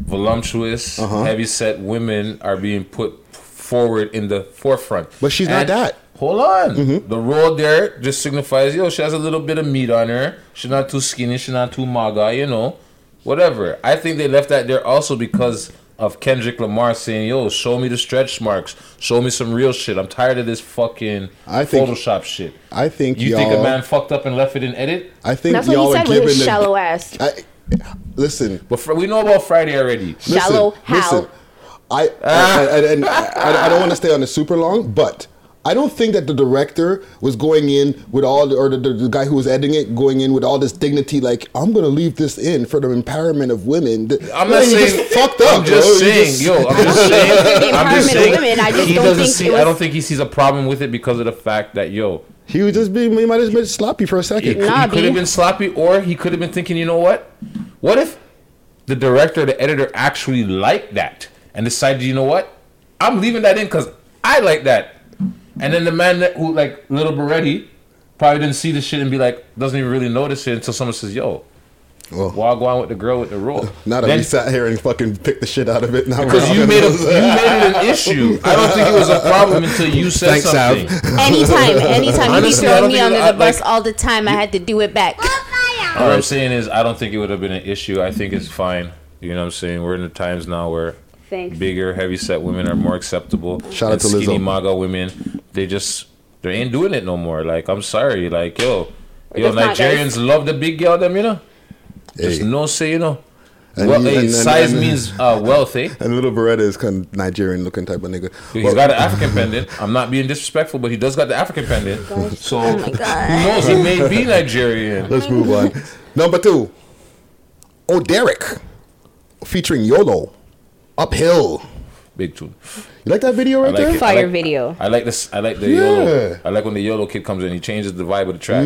Voluptuous, heavy-set women are being put forward in the forefront. But she's not that. Hold on. Mm-hmm. The roll there just signifies, she has a little bit of meat on her. She's not too skinny. She's not too maga, Whatever. I think they left that there also because of Kendrick Lamar saying, show me the stretch marks. Show me some real shit. I'm tired of this fucking Photoshop shit. I think you think a man fucked up and left it in edit? I think that's y'all what he said with his shallow ass. Listen. But we know about Friday already. Shallow how? Listen, I don't want to stay on this super long, but I don't think that the director was going in with the guy who was editing it, going in with all this dignity, like, I'm going to leave this in for the empowerment of women. I'm not saying just fucked up. I'm just saying. I don't think he sees a problem with it because of the fact that, he was just being, he might have been sloppy for a second. He could have been sloppy, or he could have been thinking, you know what? What if the director, the editor actually liked that and decided, you know what? I'm leaving that in because I like that. And then the man who, like, Lil Baretti, probably didn't see the shit and be like, doesn't even really notice it until someone says, why go on with the girl with the roll? Not that we sat here and fucking picked the shit out of it. Because you made it an issue. I don't think it was a problem until you said something. Anytime you be throwing me under the bus all the time, I had to do it back. All I'm saying is I don't think it would have been an issue. I think it's fine. You know what I'm saying? We're in the times now where bigger, heavy-set women are more acceptable. Shout out to Lizzo. Skinny, MAGA women, they ain't doing it no more. Like, I'm sorry. Like, Nigerians love the big girl, them, There's no say, size means wealth, eh? And Little Beretta is kind of Nigerian-looking type of nigga. He's got an African pendant. I'm not being disrespectful, but he does got the African pendant. So, who knows? He may be Nigerian. Let's move on. Number 2, Oderic, featuring YOLO. Uphill, big tune. You like that video right there? Fire video. I like this. I like the YOLO. I like when the YOLO kid comes in. He changes the vibe of the track.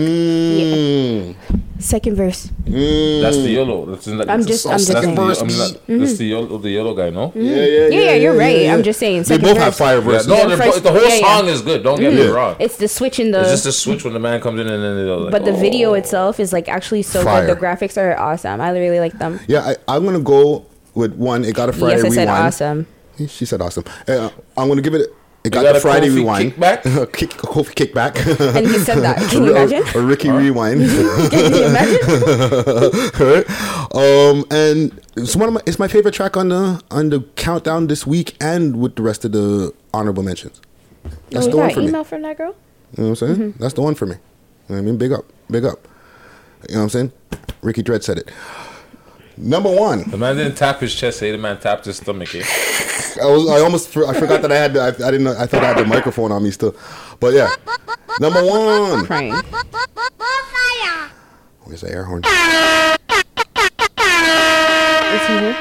Second verse. That's the YOLO. That's the YOLO. The YOLO guy, no? Yeah. You're right. Yeah. I'm just saying. They both have fire verse. No, the whole song is good. Don't get me wrong. It's the switch in the. It's just a switch when the man comes in and then they're like. But the video itself is like actually so fire. Good. The graphics are awesome. I really like them. Yeah, I'm gonna go. With one, it got a Friday rewind. Yes, I said awesome. She said awesome. I'm going to give it... It got a Friday Kofi rewind. Kickback? Kofi kickback. And he said that. Can you imagine? A Ricky rewind. Can you imagine? And it's my favorite track on the countdown this week and with the rest of the honorable mentions. That's the one for me. Email from that girl? You know what I'm saying? Mm-hmm. That's the one for me. You know what I mean? Big up. You know what I'm saying? Ricky Dread said it. Number 1. The man didn't tap his chest. The man tapped his stomach. I forgot that I had. I didn't know. I thought I had the microphone on me still. But yeah. Number 1. Crying. Where's the air horn? Is he here?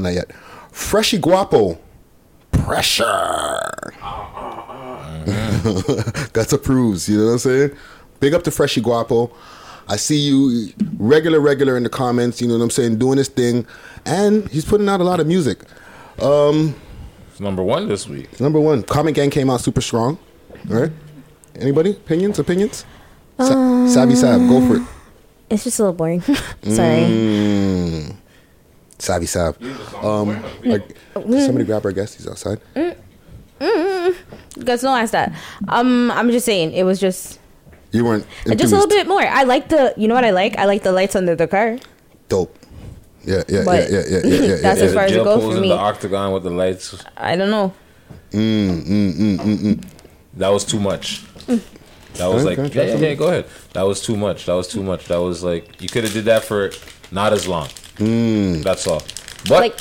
Not yet. Freshie Guapo. Pressure. Guts approves. You know what I'm saying? Big up to Freshie Guapo. I see you regular in the comments, you know what I'm saying, doing his thing. And he's putting out a lot of music. It's number one this week. Number one. Comic Gang came out super strong. All right. Anybody? Opinions? Savvy Sav, go for it. It's just a little boring. Sorry. Savvy Sav. Somebody grab our guest. He's outside. Guys, don't ask that. I'm just saying, it was just... You weren't enthused. Just a little bit more. I like the... You know what I like? I like the lights under the car. Dope. Yeah. That's as far as it goes for me. The octagon with the lights. I don't know. That was too much. That was like... Yeah, go ahead. That was too much. That was like... You could have did that for not as long. That's all. But... Like,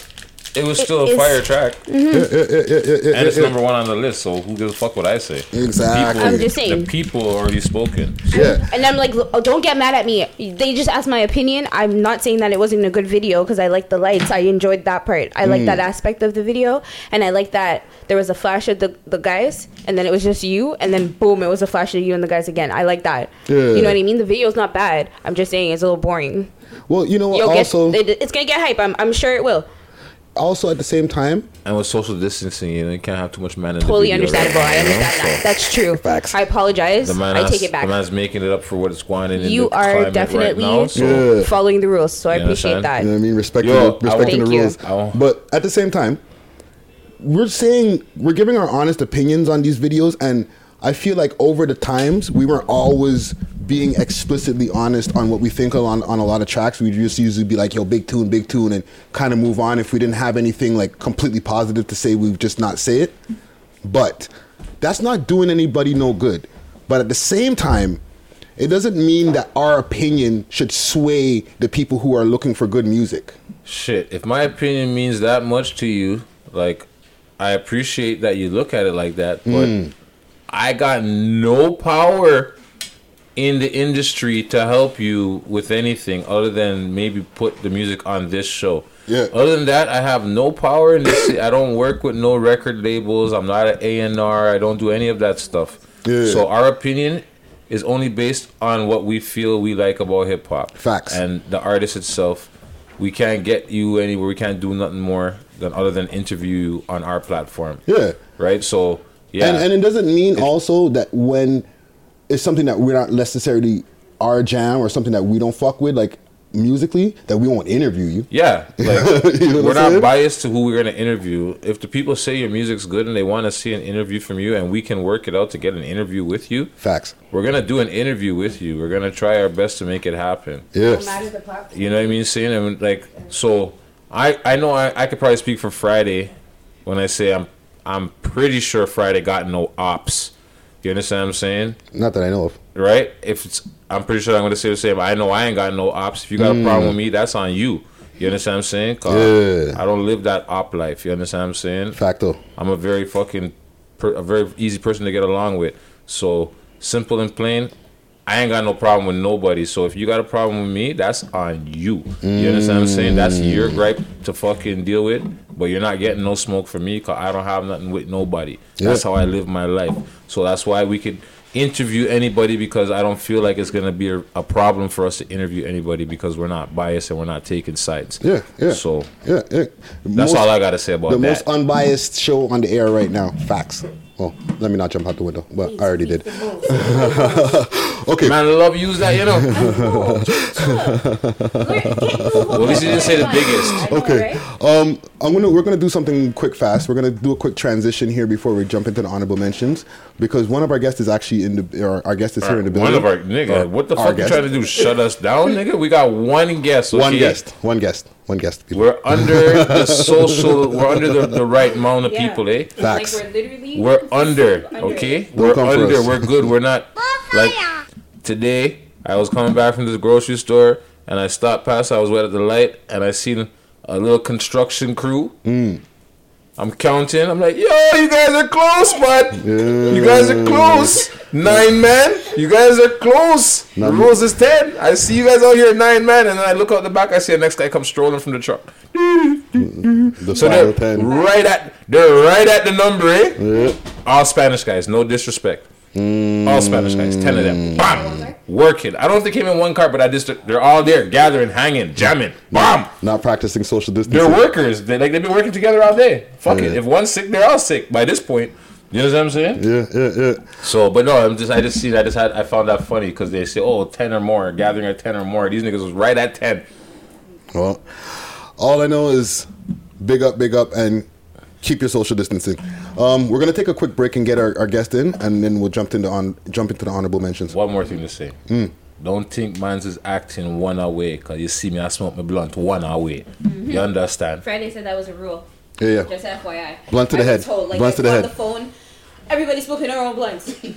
it was still a fire track. And it's number one on the list, so who gives a fuck what I say? Exactly. I'm just saying. The people already spoken. Yeah. And I'm like, oh, don't get mad at me. They just asked my opinion. I'm not saying that it wasn't a good video because I like the lights. I enjoyed that part. I like that aspect of the video. And I like that there was a flash of the guys, and then it was just you, and then boom, it was a flash of you and the guys again. I like that. Yeah. You know what I mean? The video's not bad. I'm just saying it's a little boring. Well, you know what? Also, it's going to get hype. I'm sure it will. Also at the same time, and with social distancing, you know, you can't have too much man in totally the video. Totally understandable. Right? I understand that. That's true. Facts. I apologize. I take it back. The man's making it up for what it's going in. You are definitely right now, so following the rules, so I appreciate that. You know what I mean? Respecting the rules. But at the same time, we're giving our honest opinions on these videos, and I feel like over the times we weren't always being explicitly honest on what we think on a lot of tracks. We just usually be like, yo, big tune, and kind of move on. If we didn't have anything like completely positive to say, we would just not say it. But that's not doing anybody no good. But at the same time, it doesn't mean that our opinion should sway the people who are looking for good music. Shit, if my opinion means that much to you, like, I appreciate that you look at it like that, but I got no power in the industry to help you with anything other than maybe put the music on this show. Yeah. Other than that, I have no power in this. I don't work with no record labels. I'm not an A&R. I don't do any of that stuff. Yeah. So our opinion is only based on what we feel we like about hip hop. Facts. And the artist itself. We can't get you anywhere. We can't do nothing more than other than interview you on our platform. Yeah. Right? So, yeah. And it doesn't mean also that when it's something that we're not necessarily our jam or something that we don't fuck with, like musically, that we won't interview you. Yeah. Like, you know, we're not biased to who we're going to interview. If the people say your music's good and they want to see an interview from you and we can work it out to get an interview with you. Facts. We're going to do an interview with you. We're going to try our best to make it happen. Yes. No matter the platform. You know what I mean? Saying, I mean, like, so I know I could probably speak for Friday when I say I'm pretty sure Friday got no ops. You understand what I'm saying? Not that I know of. Right? I'm pretty sure I'm going to say the same. I know I ain't got no ops. If you got a problem with me, that's on you. You understand what I'm saying? Yeah. I don't live that op life. You understand what I'm saying? Facto. I'm a very easy person to get along with. So, simple and plain, I ain't got no problem with nobody. So, if you got a problem with me, that's on you. You understand what I'm saying? That's your gripe to fucking deal with. But you're not getting no smoke from me because I don't have nothing with nobody. Yeah. That's how I live my life. So that's why we could interview anybody because I don't feel like it's going to be a problem for us to interview anybody because we're not biased and we're not taking sides. Yeah. So that's all I got to say about that. The most unbiased show on the air right now. Facts. Well, let me not jump out the window. Well, I already did. Okay. Man, I love use that, you know. Well, at least you didn't say the biggest. Okay. We're gonna do something quick, fast. We're gonna do a quick transition here before we jump into the honorable mentions because one of our guests is actually our guest is here in the building. One of our nigga. What the fuck you trying to do? Shut us down, nigga? We got one guest. Okay? One guest. People. We're under the social. We're under the right amount of people, eh? Facts. Like we're under. Okay. We're under. We're good. We're not like today. I was coming back from this grocery store and I stopped past. I was wet at the light and I seen a little construction crew. I'm counting. I'm like, yo, you guys are close, bud. Yeah. You guys are close. 9 man. You guys are close. The rules is 10. I see you guys out here at 9 man. And then I look out the back. I see the next guy come strolling from the truck. The so they're 10. They're right at the number, eh? Yeah. All Spanish guys. No disrespect. All Spanish guys, 10 of them. Bam! Working. I don't think they came in one car, but I just, they're all there, gathering, hanging, jamming. Bam! Not practicing social distancing. They're workers. They've been working together all day. Fuck it. If one's sick, they're all sick by this point. You know what I'm saying? Yeah. So, but no, I found that funny because they say, 10 or more, gathering at 10 or more. These niggas was right at 10. Well, all I know is big up, and keep your social distancing. We're going to take a quick break and get our guest in, and then we'll jump into the honorable mentions. One more thing to say. Don't think man's is acting one away because you see me, I smoke my blunt one away. Mm-hmm. You understand? Friday said that was a rule. Yeah. Just FYI. Blunt to the head. Told, like, blunt to the head. On the phone, everybody's smoking their own blunts. Okay.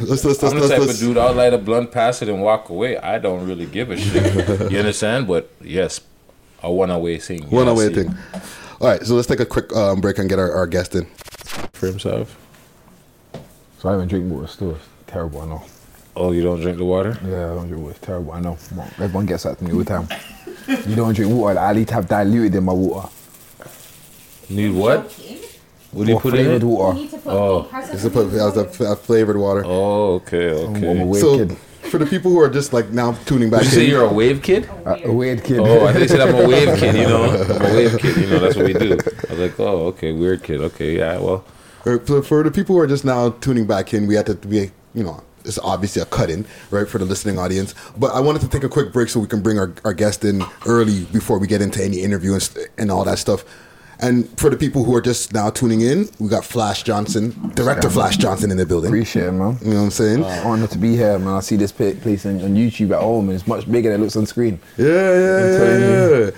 Let's. I'm the type of dude, I'll light a blunt, pass it, and walk away. I don't really give a shit. You understand? But yes, a one-away thing. One-away thing. All right. So let's take a quick break and get our guest in. For himself. So I haven't drank water still. It's terrible, I know. Oh, you don't drink the water? Yeah, I don't drink water. It's terrible, I know. Everyone gets that to me all the time. You don't drink water. I need to have diluted in my water. Need what? What do you put in it? Water. You need to put flavored water. Oh, okay. I'm a weird kid. For the people who are just like now tuning back in. Did you say you're a wave kid? A weird kid. Oh, I said I'm a wave kid, you know. That's what we do. I was like, oh, okay, weird kid. Okay, yeah, well. For the people who are just now tuning back in, we had to be, you know, it's obviously a cut-in, right, for the listening audience. But I wanted to take a quick break so we can bring our guest in early before we get into any interview and all that stuff. And for the people who are just now tuning in, we got Flash Johnson, Director Flash Johnson in the building. Appreciate it, man. You know what I'm saying? Honored to be here, man. I see this place on YouTube at home, and it's much bigger than it looks on screen. Yeah.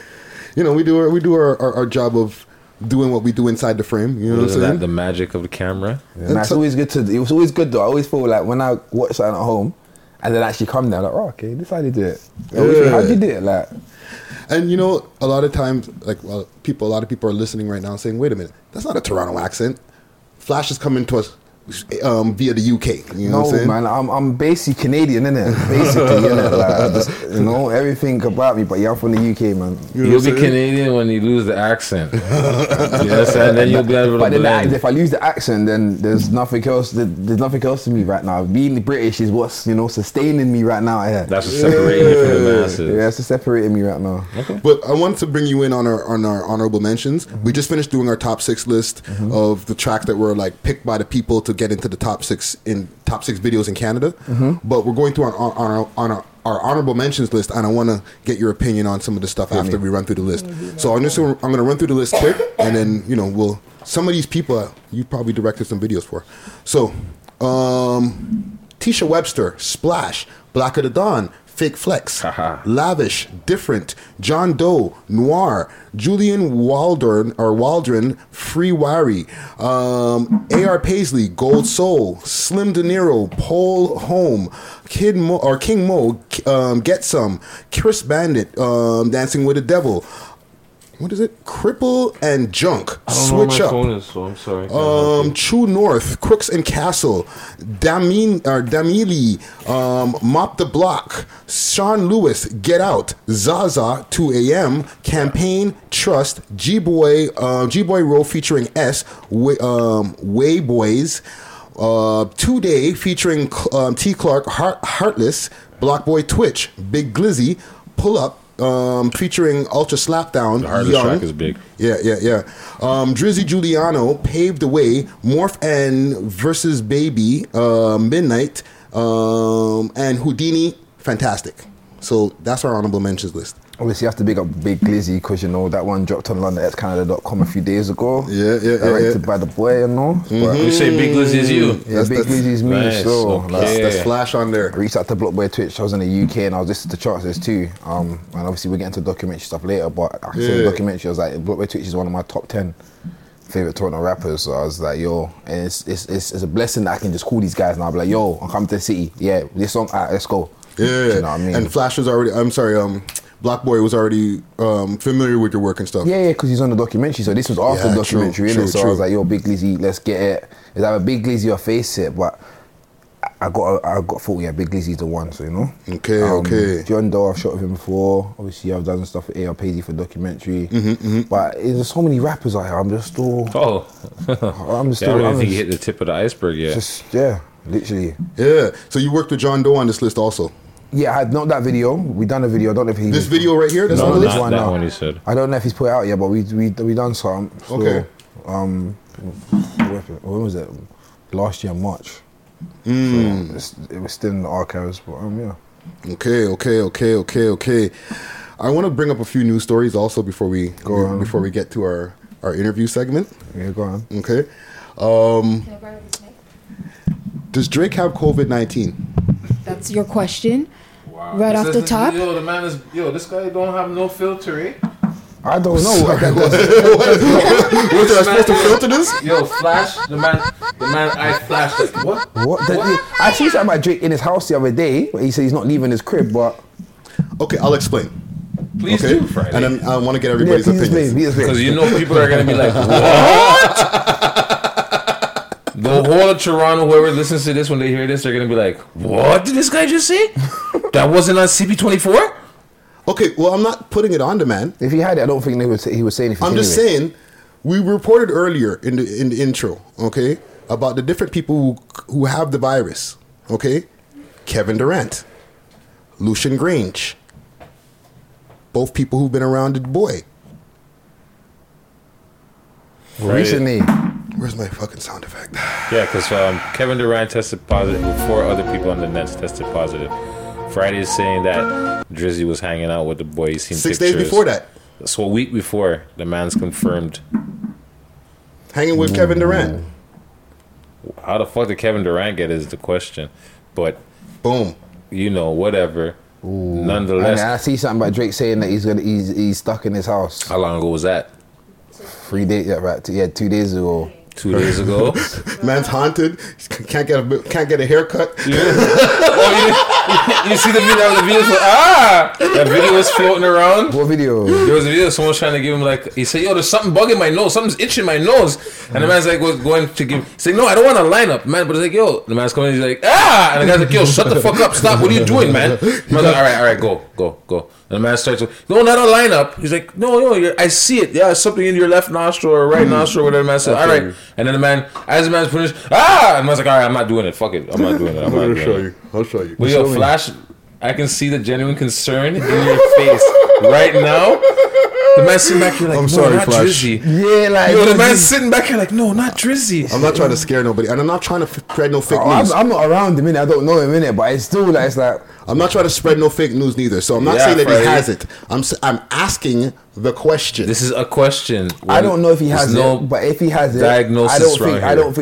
You know, we do our job of doing what we do inside the frame, you know what I'm saying? The magic of the camera. Yeah. And it's always good to do. It was always good, though. I always feel like when I watch something at home and then actually come there, I'm like, oh, okay, this is how you do it. Yeah. How do you do it? Like, and you know, a lot of times, like, well, a lot of people are listening right now saying, wait a minute, that's not a Toronto accent. Flash is coming to us via the UK, you know what I'm saying? No, man, I'm basically Canadian, innit? Basically, innit? Like, I just, you know, everything about me, but yeah, I'm from the UK, man. You'll be Canadian when you lose the accent. Yes, and then you'll be able to blend. If I lose the accent, then there's nothing else. There's nothing else to me right now. Being British is what's, you know, sustaining me right now. Yeah. That's what's separating me from the masses. Yeah, that's what's separating me right now. Okay. But I wanted to bring you in on our honorable mentions. Mm-hmm. We just finished doing our top 6 list of the tracks that were like picked by the people to get into the top six videos in Canada, but we're going through our honorable mentions list, and I want to get your opinion on some of the stuff after we run through the list. So I'm going to run through the list quick, and then some of these people you probably directed some videos for. So, Tisha Webster, Splash, Black of the Dawn, Fake Flex, Lavish, Different, John Doe, Noir, Julian Waldron, Free Wari, A.R. Paisley, Gold Soul, Slim De Niro, Paul Home, King Mo, Get Some, Chris Bandit, Dancing with the Devil. What is it? Cripple and Junk. I don't Switch know where my phone is, so I'm sorry. True North, Crooks and Castle, Damili, Mop the Block, Sean Lewis, Get Out, Zaza, 2 AM, Campaign, Trust, G-Boy Row featuring S, Way Boys, Today featuring T. Clark, Heartless, BlocBoy Twitch, Big Glizzy, Pull Up, featuring Ultra Slapdown. The hardest Young track is big. Yeah. Drizzy Giuliano, Paved the Way, Morph N versus Baby, Midnight, and Houdini, Fantastic. So that's our honorable mentions list. Obviously, you have to big up Big Glizzy because, you know, that one dropped on LondonXCanada.com a few days ago. Yeah. Directed by the boy, you know. Mm-hmm. You say Big Glizzy is you. Yeah, that's, Big Glizzy's me. Nice. So that's Flash on there. I reached out to BlocBoy Twitch. I was in the UK and I was listening to Chances too. And obviously, we're getting to documentary stuff later, but I said documentary, I was like, BlocBoy Twitch is one of my top 10 favorite Toronto rappers. So I was like, yo, and it's a blessing that I can just call these guys and I'll be like, yo, I'm coming to the city. Yeah, this song, all right, let's go. Yeah. You know what I mean? And Flash was already, BlocBoy was already familiar with your work and stuff. Yeah, because he's on the documentary, so this was after the documentary, true, innit? So I was like, yo, Big Glizzy, let's get it. It's either Big Glizzy or face it, but I got thought, yeah, Big Glizzy's the one, so you know. Okay. John Doe, I've shot with him before. Obviously, I've done stuff with AR Paisley for documentary. But there's so many rappers out here, I'm just still... I don't think you hit the tip of the iceberg yet. Literally. Yeah, so you worked with John Doe on this list also? Yeah, I had not that video. We done a video, I don't know if he... This video right here? That's no, on the list? Not that one he said. I don't know if he's put it out yet, but we done some. So, okay. When was it? Last year, March. So it was still in the archives, but yeah. Okay. I want to bring up a few news stories also before we go on, before we get to our interview segment. Yeah, go on. Okay. Can I borrow this mic? Does Drake have COVID-19? That's your question. Wow. Right off the top. Yo, the man is this guy don't have no filter, eh? I don't know. Was I supposed to filter this? Yo, Flash, the man, I flashed it. What? I actually saw my Drake in his house the other day, but he said he's not leaving his crib, but... Okay, I'll explain. Please do, Friday. And then I want to get everybody's opinions. Because you know people are going to be like, what? The whole of Toronto, whoever listens to this, when they hear this, they're going to be like, what did this guy just say? That wasn't on CP24? Okay, well, I'm not putting it on demand. If he had it, I don't think they would say, he would say anything. I'm just saying, we reported earlier in the intro, okay, about the different people who have the virus, okay? Kevin Durant, Lucian Grange, both people who've been around the boy. Right. Recently. Where's my fucking sound effect? Yeah, because Kevin Durant tested positive, with 4 other people on the Nets tested positive. Friday is saying that Drizzy was hanging out with the boys. 6 days before that. So a week before, the man's confirmed. Hanging with Kevin Durant. How the fuck did Kevin Durant get is the question. But, boom. You know, whatever. Ooh. Nonetheless. I see something about Drake saying that he's stuck in his house. How long ago was that? 3 days, right? Yeah, 2 days ago. 2 days ago, man's haunted. Can't get a haircut. Yeah. You see the video? The video was that video was floating around. What video? There was a video. Someone was trying to give him like he said, "Yo, there's something bugging my nose. Something's itching my nose." And the man's like going to give. He's like, "No, I don't want to line up, man." But he's like, "Yo," the man's coming. He's like, "Ah!" And the guy's like, "Yo, shut the fuck up, stop! What are you doing, man?" Man's like, all right, go. And the man starts to, "No, not a line up." He's like, "No, I see it. Yeah, something in your left nostril or right nostril, whatever." The man said, "All right." And then the man, as the man's finished, and the man's like, all right, I'm not doing it. Fuck it. I'm not doing it. I'll show you. But yo, Flash, I can see the genuine concern in your face right now. The man's sitting back here like, not Flash. Drizzy. Yeah, like... Yo, the man's sitting back here like, no, not Drizzy. I'm not trying to scare nobody. And I'm not trying to spread no fake news. I'm not around him, I don't know him, but it's still like, I'm not trying to spread no fake news neither. So I'm not saying that he has it. I'm asking the question. This is a question. I don't know if he has it, but if he has it, I don't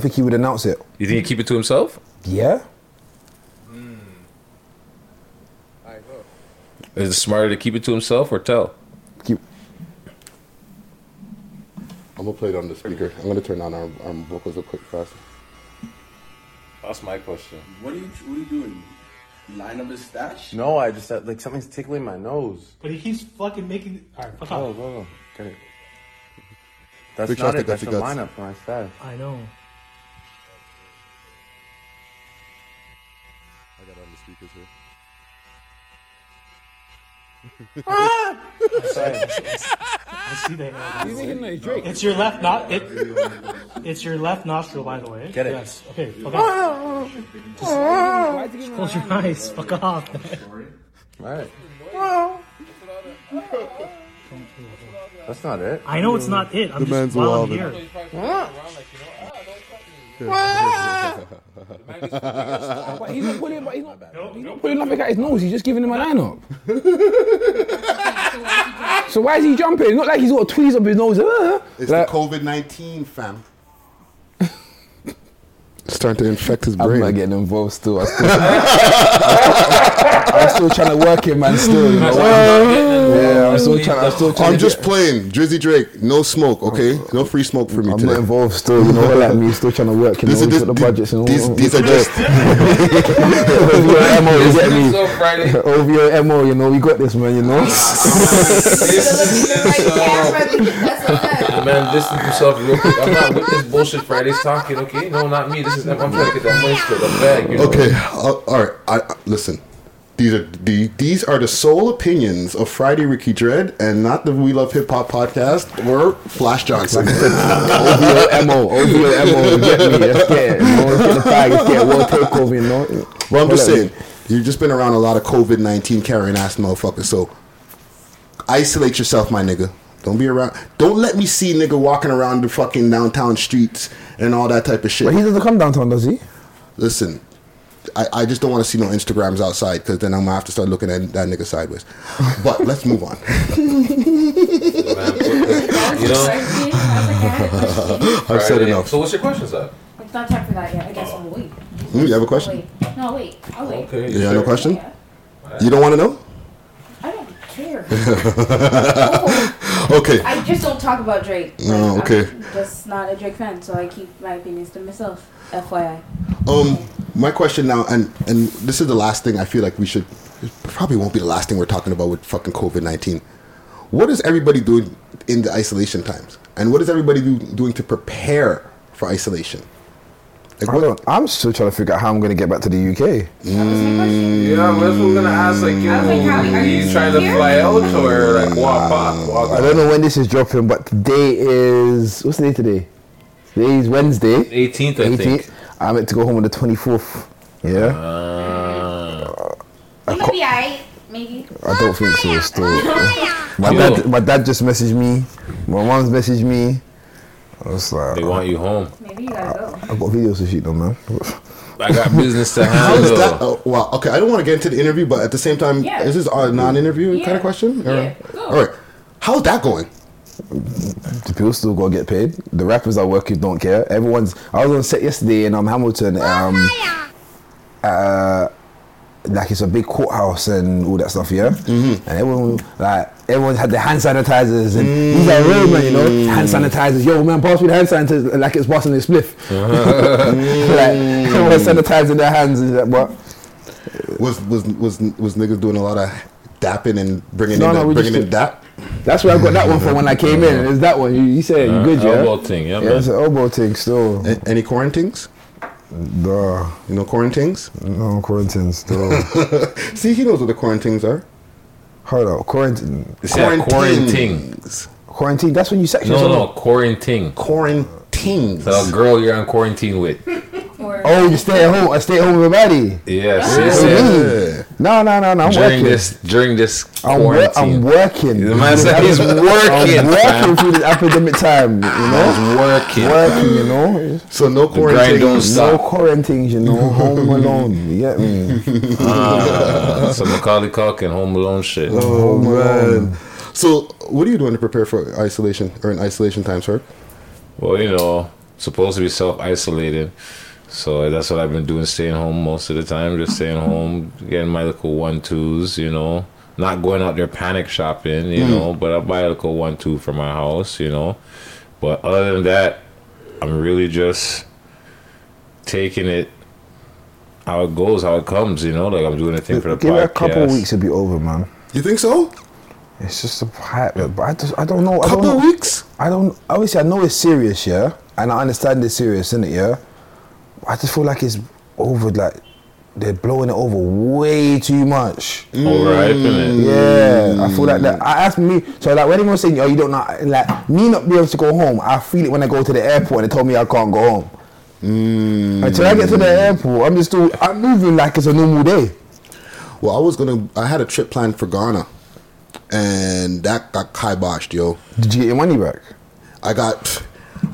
think he would announce it. You think he'd keep it to himself? Yeah. I know. Is it smarter to keep it to himself or tell? I'm going to play it on the speaker. I'm going to turn on our vocals a quick fast. That's my question. What are you doing? Line up his stash? No, I just, like, something's tickling my nose. But he keeps fucking making... All right, fuck off. Go. Get it. That's not it. That's the lineup for my stash. I know. I got it on the speakers here. Ah! I see that. You're making like Drake. It's your left nostril, by the way. Get it? Yes. Okay. Fuck off. Just close your eyes. Fuck off. Right. That's not it. I know it's not it. I'm just wild here. But he's not pulling nothing out his nose, he's just giving him a lineup. So why is he jumping? It's not like he's got a tweeze up his nose. It's like, the COVID-19, fam. It's starting to infect his brain. I'm not getting involved still. I'm still trying to work it, man. Still, you know. I'm just playing. Drizzy Drake, no smoke, okay? No free smoke for me today. I'm not involved still, you know. Like me, still trying to work. You know, the budgets and all. These are just over your mo. You get me? Over your mo, you know. We got this, man. You know. man, distance yourself real quick. I'm not with this bullshit Friday's talking, okay? No, not me. This is I'm trying to get that money straight. I'm back. You know? Okay, all right. Listen. These are the sole opinions of Friday Ricky Dread and not the We Love Hip Hop podcast or Flash Johnson. OVO MO, get me. That's scared. No one's getting fired. You can't world take over, you know? Well, I'm just saying, you've just been around a lot of COVID-19 carrying ass motherfuckers, so isolate yourself, my nigga. Don't be around. Don't let me see nigga walking around the fucking downtown streets and all that type of shit. But he doesn't come downtown, does he? Listen. I just don't want to see no Instagrams outside because then I'm going to have to start looking at that nigga sideways. But let's move on. You know? I've said enough. So what's your question, sir? It's not time for that yet. I guess we'll wait. You have a question? No, wait. I'll wait. Okay. You have no question? Yeah. You don't want to know? I don't care. Okay. I just don't talk about Drake. No, okay. I'm just not a Drake fan, so I keep my opinions to myself. FYI. My question now, and this is the last thing I feel like we should, it probably won't be the last thing we're talking about with fucking COVID-19. What is everybody doing in the isolation times? And what is everybody doing to prepare for isolation? Like, I'm still trying to figure out how I'm going to get back to the UK. Yeah, that's what I'm going to ask. Like, are you trying to fly out or like walk off? I don't know when this is dropping, but today is, what's the day today? Today's Wednesday. 18th, I think. I meant to go home on the 24th. Yeah. You might be alright, maybe. I don't think so. Still, my dad just messaged me. My mom's messaged me. I was like, they want you home. Maybe you gotta go. I got videos to shoot though, man. I got business to handle. Well, okay. I don't want to get into the interview, but at the same time, is this a non-interview kind of question? Yeah. All right. How's that going? The people still gotta get paid. The rappers I work with don't care. I was on set yesterday in Hamilton. Like it's a big courthouse and all that stuff, yeah. Mm-hmm. And everyone had their hand sanitizers and these are real man, you know. Hand sanitizers, yo man, pass me the hand sanitizers like it's passing the spliff. Like everyone sanitizing their hands and like, what? Was niggas doing a lot of dapping and bringing in dap? That's where I got that one from when I came in. It's that one. You said you good, yeah? Elbow thing, yeah, man. It's an elbow thing still. Any quarantines? Duh. You know quarantines? No, quarantines, duh. See, he knows what the quarantines are. Hold on, quarantines. Quarantine, that's when you sex yourself. No, quarantine. Quarantines. So a girl you're on quarantine with. You stay at home. I stay at home with my body. Yes. No. I'm during working. During this quarantine. I'm working. The man said he's working. I'm working through this epidemic time, you know. Working, you know. So no quarantine. No quarantine, you know. Home Alone. You get me? Some Macaulay Culkin Home Alone shit. Oh, man. So what are you doing to prepare for isolation or in isolation times, sir? Well, you know, supposed to be self-isolated. So that's what I've been doing, staying home most of the time, just staying home, getting my little 1-2s, you know, not going out there panic shopping, you know, but I buy a little 1-2 for my house, you know. But other than that, I'm really just taking it how it goes, how it comes, you know, like I'm doing a thing for the podcast. Give it a couple of weeks, it'll be over, man. You think so? It's just a hype, but I don't know. Couple of weeks? Obviously I know it's serious, yeah, and I understand it's serious, isn't it, yeah? I just feel like it's over, like they're blowing it over way too much. Overhyping it. Yeah, I feel like that. I asked me, so like when everyone's saying, oh, you don't know, like me not being able to go home, I feel it when I go to the airport and they told me I can't go home. Until I get to the airport, I'm moving like it's a normal day. Well, I had a trip planned for Ghana and that got kiboshed, yo. Did you get your money back?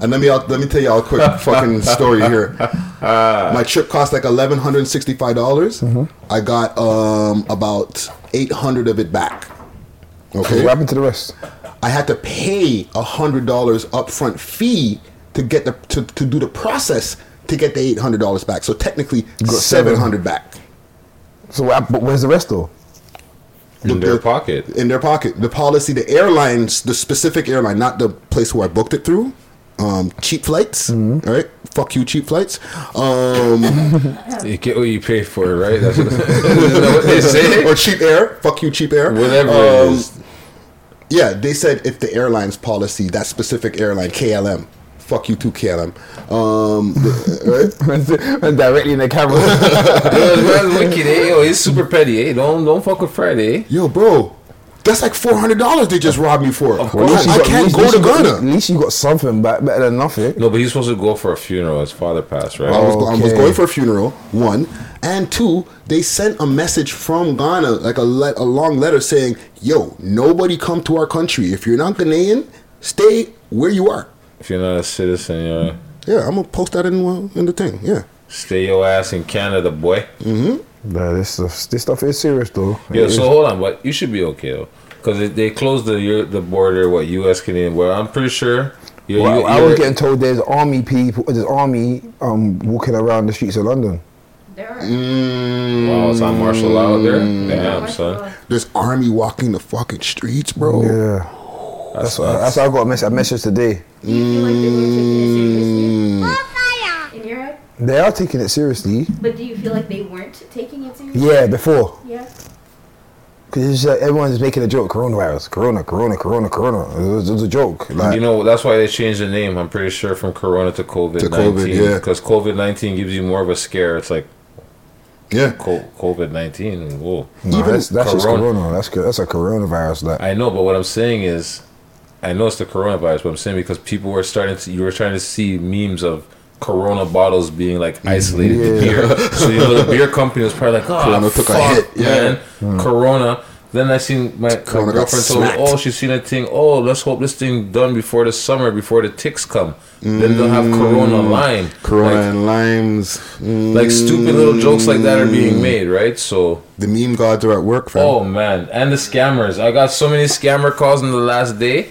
And let me tell y'all a quick fucking story here. My trip cost like $1,165. Mm-hmm. I got about 800 of it back. Okay. What happened to the rest? I had to pay $100 upfront fee to get to do the process to get the $800 back. So technically, you got 700 back. So but where's the rest though? In their pocket. The policy, the airlines, the specific airline, not the place where I booked it through. Cheap flights, all right? Fuck you, cheap flights. You get what you pay for, right? That's what they say. Or cheap air. Fuck you, cheap air. Whatever. Yeah, they said if the airline's policy, that specific airline, KLM, fuck you too, KLM. Right? Directly in the camera. Yo, wicked, eh? Yo, it's super petty, eh? Don't fuck with Friday, eh? Yo, bro. That's like $400 they just robbed me for. Of course. I can't go to Ghana. At least you got something back, better than nothing. No, but he's supposed to go for a funeral. His father passed, right? I was going for a funeral, one. And two, they sent a message from Ghana, like a long letter saying, yo, nobody come to our country. If you're not Ghanaian, stay where you are. If you're not a citizen, yeah. Yeah, I'm going to post that in the thing, yeah. Stay your ass in Canada, boy. Mm-hmm. Nah, this stuff is serious though. Yeah, so hold on, but you should be okay though, because they closed the border. What U.S. Canadian? Well, I'm pretty sure. I was getting told there's army walking around the streets of London. There are. Wow, it's not martial law there. Damn, son. There's army walking the fucking streets, bro. Yeah. That's why I got a message today. They are taking it seriously. But do you feel like they weren't taking it seriously? Yeah, before. Yeah. Because everyone's making a joke. Coronavirus. Corona. It was a joke. Like, you know, that's why they changed the name, I'm pretty sure, from Corona to COVID-19. Because COVID-19 gives you more of a scare. It's like, yeah, COVID-19. Whoa. No, that's just Corona. That's a coronavirus. That. I know, but what I'm saying is, I know it's the coronavirus, but I'm saying because people were starting to see memes of Corona bottles being like isolated to beer, so you know the beer company was probably like, "Oh, Corona took a hit, man." Yeah. Corona. Then I seen my girlfriend told me, "Oh, she's seen a thing. Oh, let's hope this thing done before the summer, before the ticks come. Then they'll have Corona Lyme, Corona and limes." Like stupid little jokes like that are being made, right? So the meme gods are at work, fam. Oh man, and the scammers. I got so many scammer calls in the last day.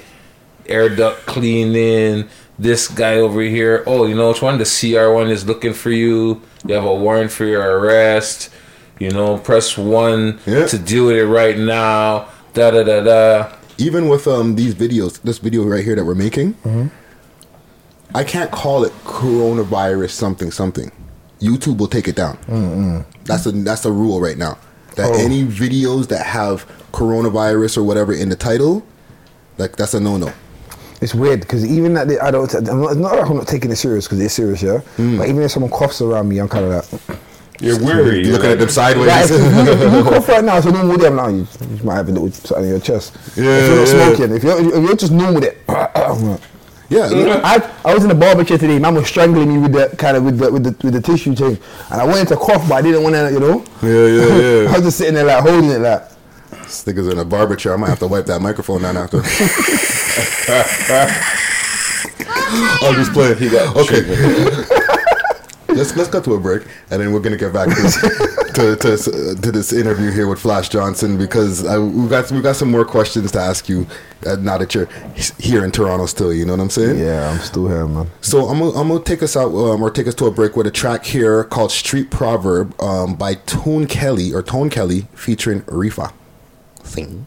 Air duct cleaning. This guy over here, oh, you know which one? The CR one is looking for you. You have a warrant for your arrest. You know, press 1 to deal with it right now. Da da da da. Even with these videos, this video right here that we're making, I can't call it coronavirus something. YouTube will take it down. That's a rule right now. That any videos that have coronavirus or whatever in the title, like that's a no. It's weird because even that I'm not taking it serious because it's serious, yeah. But even if someone coughs around me, I'm kind of like, you're weary. You're looking at them sideways. Right, if you cough right now, so normal with them now. You might have a little something in your chest. Yeah. If you're not smoking, if you're just normal with it. Yeah. I was in the barber chair today. Mum was strangling me with that kind of with the tissue thing, and I wanted to cough, but I didn't want to, you know. Yeah. I was just sitting there like holding it like. This nigga's in a barber chair. I might have to wipe that microphone down after. I'll just play. He got okay. Let's cut to a break, and then we're gonna get back to this interview here with Flash Johnson because we got some more questions to ask you. Now that you're here in Toronto, still, you know what I'm saying? Yeah, I'm still here, man. So I'm gonna take us out or take us to a break with a track here called "Street Proverb" by Tone Kelly featuring Rifa. Thing.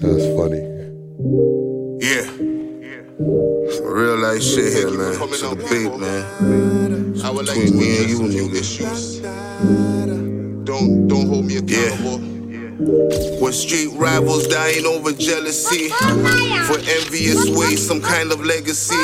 That's funny. Yeah. Some real life shit here, man. It's the beat, man. It's between me and you and your issues. Don't hold me accountable. When street rivals dying over jealousy, for envious ways, some kind of legacy,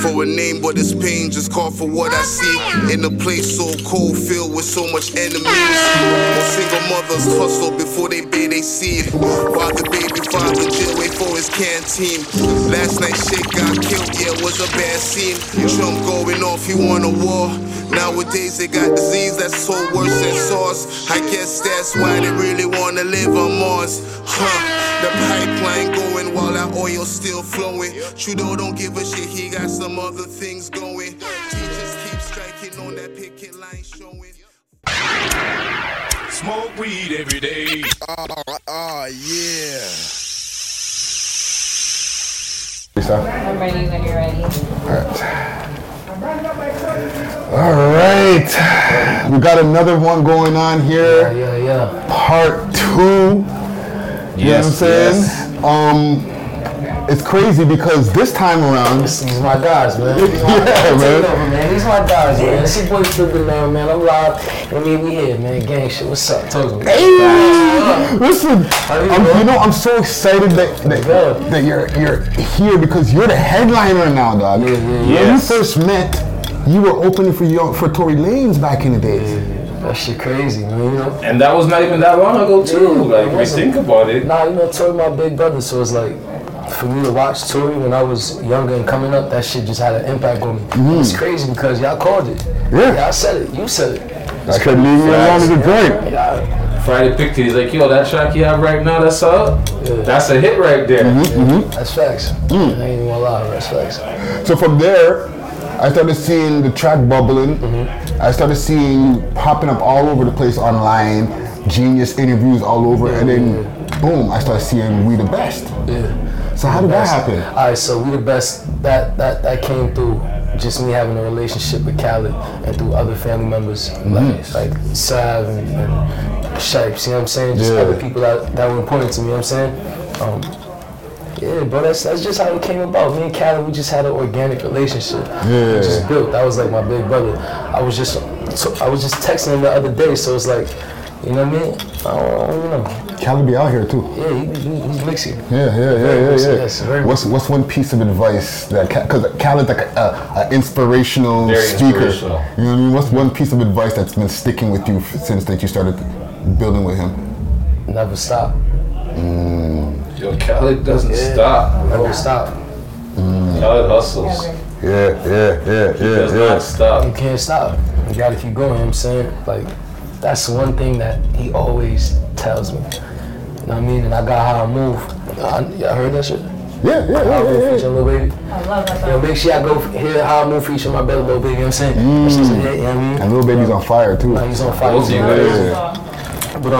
for a name but it's pain, just call for what I see, in a place so cold filled with so much enemies, more single mothers hustle before they bathe they seed, while the baby father jail wait for his canteen, last night shit got killed, yeah it was a bad scene, Trump going off, he won a war, nowadays they got disease that's so worse than SARS, I guess that's why they really wanna live on Mars, The pipeline going while our oil's still flowing. Trudeau don't give a shit, he got some other things going. Teachers keep striking on that picket line showing. Smoke weed every day. Oh yeah. I'm ready when you're ready. All right. We got another one going on here. Yeah. Part 2. You know what I'm saying? It's crazy because this time around, these my guys, man. These my guys, man. It's your boy Flipp Dinero, man. I'm live. I mean, we here, man. Gang shit. What's up? Told you. Hey, listen. I'm so excited that you're here because you're the headliner now, dog. Mm-hmm. Yes. When you first met, you were opening for Tory Lanez back in the days. Mm-hmm. That shit crazy, man, you know? And that was not even that long ago, too. Yeah, like, if you think about it. Nah, you know, Tory my big brother, so it's like, for me to watch Tory when I was younger and coming up, that shit just had an impact on me. Mm. It's crazy because y'all called it. Yeah. Y'all said it. You said it. I couldn't leave you alone with a drink. Yeah. Friday picked it. He's like, yo, that track you have right now, that's up. Yeah. That's a hit right there. Mm-hmm, yeah. Mm-hmm. That's facts. Mm. I ain't even gonna lie, that's facts. So from there, I started seeing the track bubbling. Mm-hmm. I started seeing you popping up all over the place online, genius interviews all over, yeah, and then boom, I started seeing We the Best. Yeah. So how did that happen? All right, so We the Best, that came through just me having a relationship with Khaled and through other family members, mm-hmm, like Sav and Shipes, you know what I'm saying? Just other people that were important to me, you know what I'm saying? Yeah, bro, that's just how it came about. Me and Khaled, we just had an organic relationship. Yeah. We just built. That was like my big brother. I was just texting him the other day, so it's like, you know what I mean? I don't know. Khaled be out here too. Yeah, he's mixing. Yeah. Yes, very what's one piece of advice that, because Khaled's like an inspirational speaker. Inspirational. You know what I mean? What's one piece of advice that's been sticking with you since that you started building with him? Never stop. Yo, Khaled doesn't stop. Never stop. Khaled hustles. Yeah. He does not stop. You can't stop. You gotta keep going, you know what I'm saying? Like, that's one thing that he always tells me. You know what I mean? And I got how I move. Y'all heard that shit? Yeah. Little baby. I love that. Yo, make sure y'all go hear how I move featuring my brother, Little Baby, you know what I'm saying? That's just a hit, you know what I mean? And Little Baby's on fire, too. Like, he's on fire. But,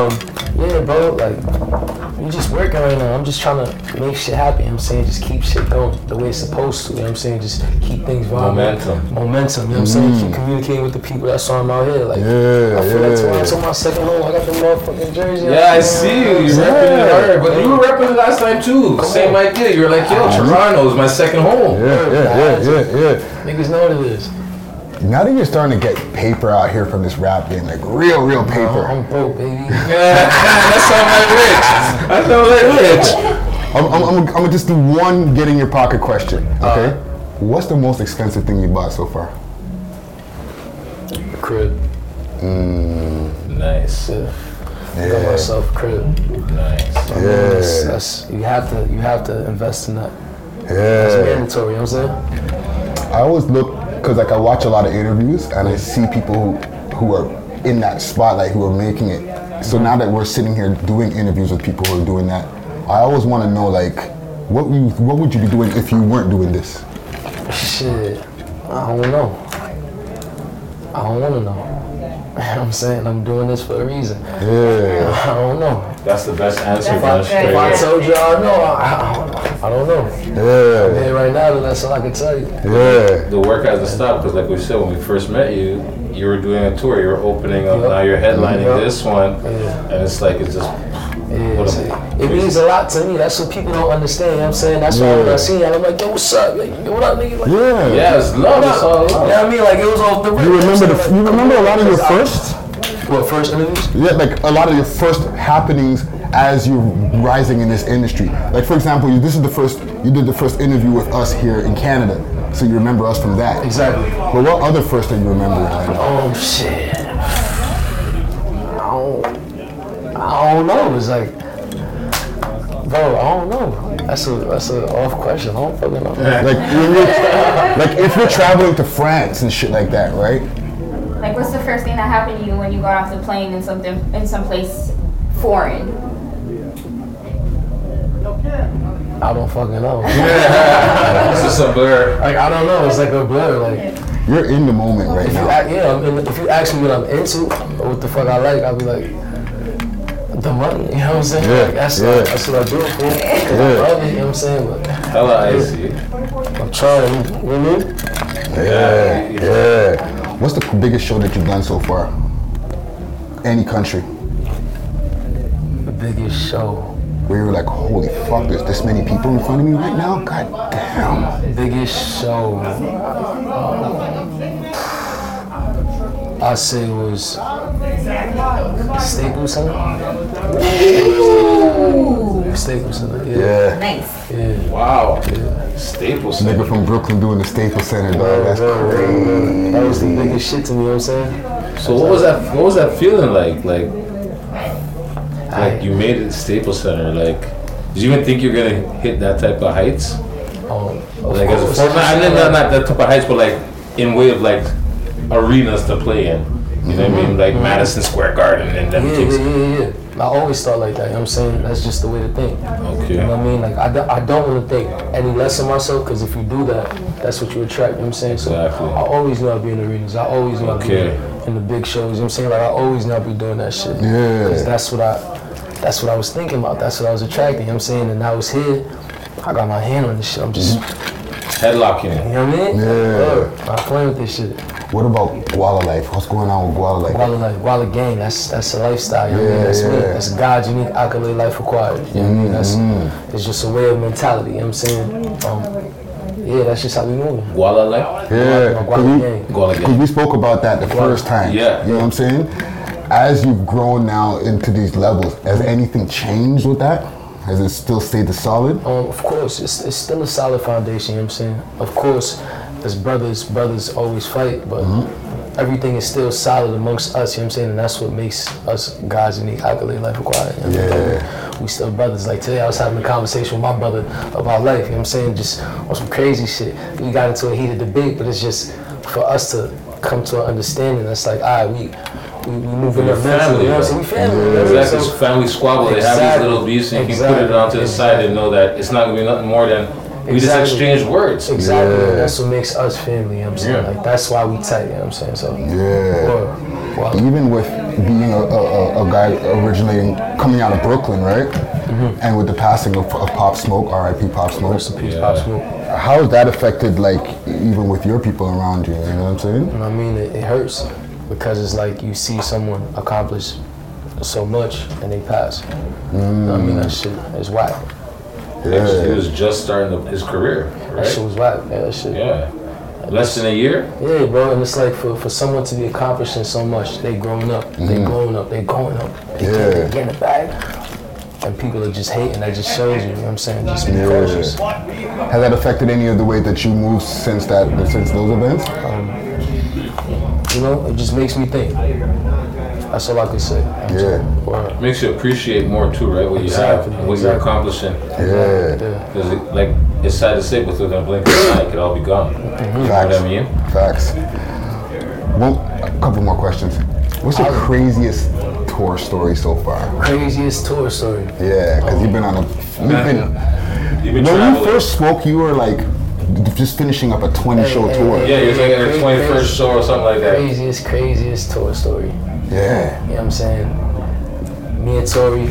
yeah, bro, like, we just working right now. I'm just trying to make shit happen, you know what I'm saying? Just keep shit going the way it's supposed to, you know what I'm saying? Just keep things rolling. Momentum, you know what I'm saying? Keep communicating with the people that's on out here. Like, I feel like tonight on my second loan, I got the motherfucking jersey. Yeah, I see you. You repping it hard. But you were repping it last time, too. Same idea. You were like, yo, Toronto's my second home. Yeah. Niggas know what it is. Now that you're starting to get paper out here from this rap game, like real paper. I'm broke, baby. Yeah, that sounds like rich. I'm gonna just do one get in your pocket question, okay? What's the most expensive thing you bought so far? A crib. Nice. I got myself a crib. Nice. That's, you have to invest in that. Yeah. That's mandatory, you know what I'm saying? I always look, because like I watch a lot of interviews and I see people who are in that spotlight, who are making it. So now that we're sitting here doing interviews with people who are doing that, I always want to know, like, what would you be doing if you weren't doing this? Shit, I don't know. I don't want to know. You know what I'm saying? I'm doing this for a reason. Yeah. I don't know. That's the best answer. If I told you I don't know, I don't know. Yeah. I'm here right now, that's all I can tell you. Yeah. The work hasn't stopped, because like we said, when we first met you, you were doing a tour, you were opening up, now you're headlining this one, and it's like, it's just... It means a lot to me. That's what people don't understand. You know what I'm saying? That's why when I see that, I'm like, yo, what's up? Like, yo, what up, nigga? Like, it's love. You know what I mean? Like, it was off the rip. You remember a lot of your first interviews? Yeah, like a lot of your first happenings as you're rising in this industry. Like, for example, you did the first interview with us here in Canada. So you remember us from that. Exactly. But what other first thing you remember? Oh, shit. I don't know. It's like, bro, I don't know. That's a off question. I don't fucking know. Like if you're traveling to France and shit like that, right? Like, what's the first thing that happened to you when you got off the plane in someplace foreign? I don't fucking know. It's just a blur. Like, I don't know. It's like a blur. Like. You're in the moment right now. If you ask me what I'm into, or what the fuck I like, I'll be like, the money, you know what I'm saying? Yeah, like, that's what I do for. I love it, you know what I'm saying? But hella icy. I'm trying, you know what I mean? Yeah. What's the biggest show that you've done so far? Any country? The biggest show. we were like, holy fuck, there's this many people in front of me right now? God damn. Biggest show. I'd say it was Staples Center. Ooh. Staples Center, yeah. Nice. Yeah. Wow. Yeah. Staples Center. Nigga from Brooklyn doing the Staples Center, dog. That's crazy. That was the biggest shit to me, you know what I'm saying? So what was that feeling like? Like you made it to Staples Center, like did you even think you were gonna hit that type of heights? Like as a format, I mean not that type of heights, but like in way of like arenas to play in. You know what I mean? Like Madison Square Garden and them things. Yeah. I always thought like that, you know what I'm saying? That's just the way to think. Okay. You know what I mean? Like I don't want to think any less of myself, because if you do that, that's what you attract, you know what I'm saying? So exactly. I always know I'll be in arenas. I always know I'll be in the big shows, you know what I'm saying? Like I always know I'll be doing that shit. Yeah. Because that's what I was thinking about. That's what I was attracting, you know what I'm saying? And I was here, I got my hand on this shit. I'm just headlocking it. You know what I mean? Yeah. I'm playing with this shit. What about Guala Life? What's going on with Guala Life? Guala Life, Guala gang, that's a lifestyle, you know what I mean? That's me. That's God's unique accolade life required. You know what I mean? It's just a way of mentality, you know what I'm saying? Yeah, that's just how we move. Guala Life? Yeah. Guala gang. Because we spoke about that the first time. Yeah. You know what I'm saying? As you've grown now into these levels, has anything changed with that? Has it still stayed solid? Of course, it's still a solid foundation, you know what I'm saying? Of course. As brothers always fight, but everything is still solid amongst us, you know what I'm saying? And that's what makes us guys unique, accolade, life required. You know we still brothers. Like today I was having a conversation with my brother about life, you know what I'm saying? Just on some crazy shit. We got into a heated debate, but it's just for us to come to an understanding. That's like, all right, we move in a family, you know what I'm saying? We family. Yeah. Exactly. That's so, family squabble. They have these little beefs and you can put it onto the side and know that it's not going to be nothing more than we just exchange words. Exactly. Yeah. That's what makes us family, you know what I'm saying? Yeah. Like, that's why we tight, you know what I'm saying? So, Wow. Even with being a guy originating, coming out of Brooklyn, right? Mm-hmm. And with the passing of Pop Smoke, R.I.P. Pop Smoke. Rest in peace, Pop Smoke. How has that affected, like, even with your people around you, you know what I'm saying? You know what I mean? It hurts because it's like you see someone accomplish so much and they pass. You know what I mean? That shit is wild. Yeah. He was just starting his career, right? That shit was whack, man. That shit. Yeah. Less than a year? Yeah, bro. And it's like for someone to be accomplishing so much, they growing up, they growing up, they growing up. They can't get it back. And people are just hating. That just shows you, you know what I'm saying? Just be cautious. Has that affected any of the way that you moved since those events? You know, it just makes me think. That's all I can say. Wow. Makes you appreciate more too, right? What you have, what you're accomplishing. Yeah. Because like, it's sad to say, but within a blink of an eye, it could all be gone. Mm-hmm. Facts. You know what I mean? Facts. Well, a couple more questions. What's your craziest tour story so far? Craziest tour story? Yeah, because you've been on you've been when you first spoke, you were like, just finishing up a 20-show tour. Yeah, you're like a 21st show or something like that. Craziest tour story. Yeah. You know what I'm saying? Me and Tory,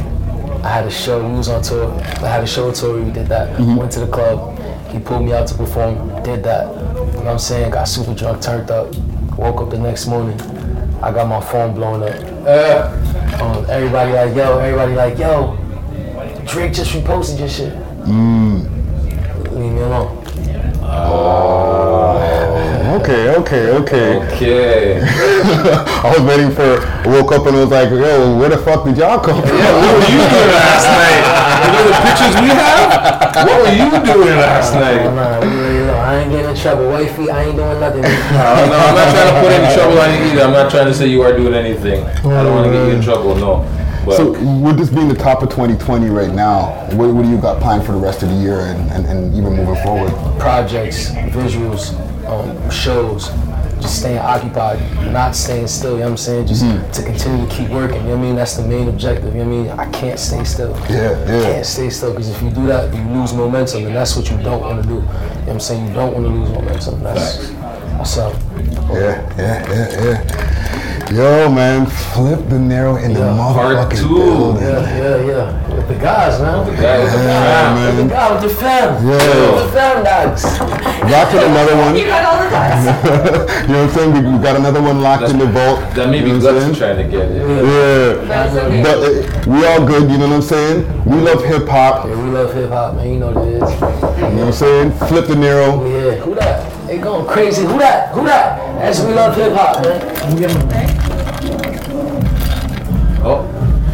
I had a show, we was on tour. I had a show with Tory, we did that. Went to the club, he pulled me out to perform, did that. You know what I'm saying? Got super drunk, turned up. Woke up the next morning, I got my phone blown up. Everybody like, yo, Drake just reposted your shit. Leave me alone. Okay. I was waiting for, woke up and was like, yo, where the fuck did y'all come from? Yeah, what were you doing last night? You know the pictures we have? What were you doing last night? No, I ain't getting in trouble. Wifey, I ain't doing nothing. No, I'm not trying to put any trouble on you either. I'm not trying to say you are doing anything. I don't want to get you in trouble, no. But so with this being the top of 2020 right now, what do you got planned for the rest of the year and even moving forward? Projects, visuals, shows, just staying occupied, not staying still, you know what I'm saying? Just to continue to keep working, you know what I mean? That's the main objective, you know what I mean? I can't stay still. I can't stay still, because if you do that, you lose momentum, and that's what you don't want to do. You know what I'm saying? You don't want to lose momentum. That's what's up. Yeah. Yo, man, Flipp Dinero in the motherfucking building. Yeah. With the guys, man. With the guy, with the fam. Yeah. With the fam dogs. Locked in another one. You got all the guys. You know what I'm saying? We got another one locked in the vault. That may be Gutsy trying to get it. Yeah. But we all good, you know what I'm saying? We love hip hop. Yeah, we love hip hop, man. You know what it is. You know what I'm saying? Flipp Dinero. Yeah, who that? They going crazy. Who that? Who that? As we love hip hop, man. Oh.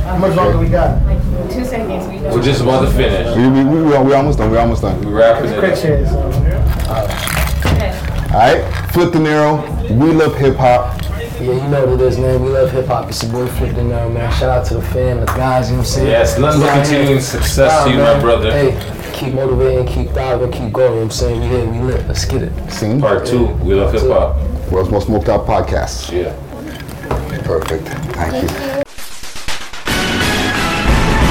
How much longer we got? Like 2 seconds. We're just about to finish. We're almost done. We're wrapping it up. All right. Flipp Dinero. We love hip hop. Yeah, you know what it is, man. We love hip hop. It's your boy Flipp Dinero, man. Shout out to the fam, the guys. You know what I'm saying? Yes. Let's look continuing success to you, man. My brother. Hey. Keep motivating, keep diving, keep going, you know what I'm saying? We here, we lit, let's get it. See? Part 2, we love hip hop. World's most smoked out podcast. Yeah. Perfect, thank you.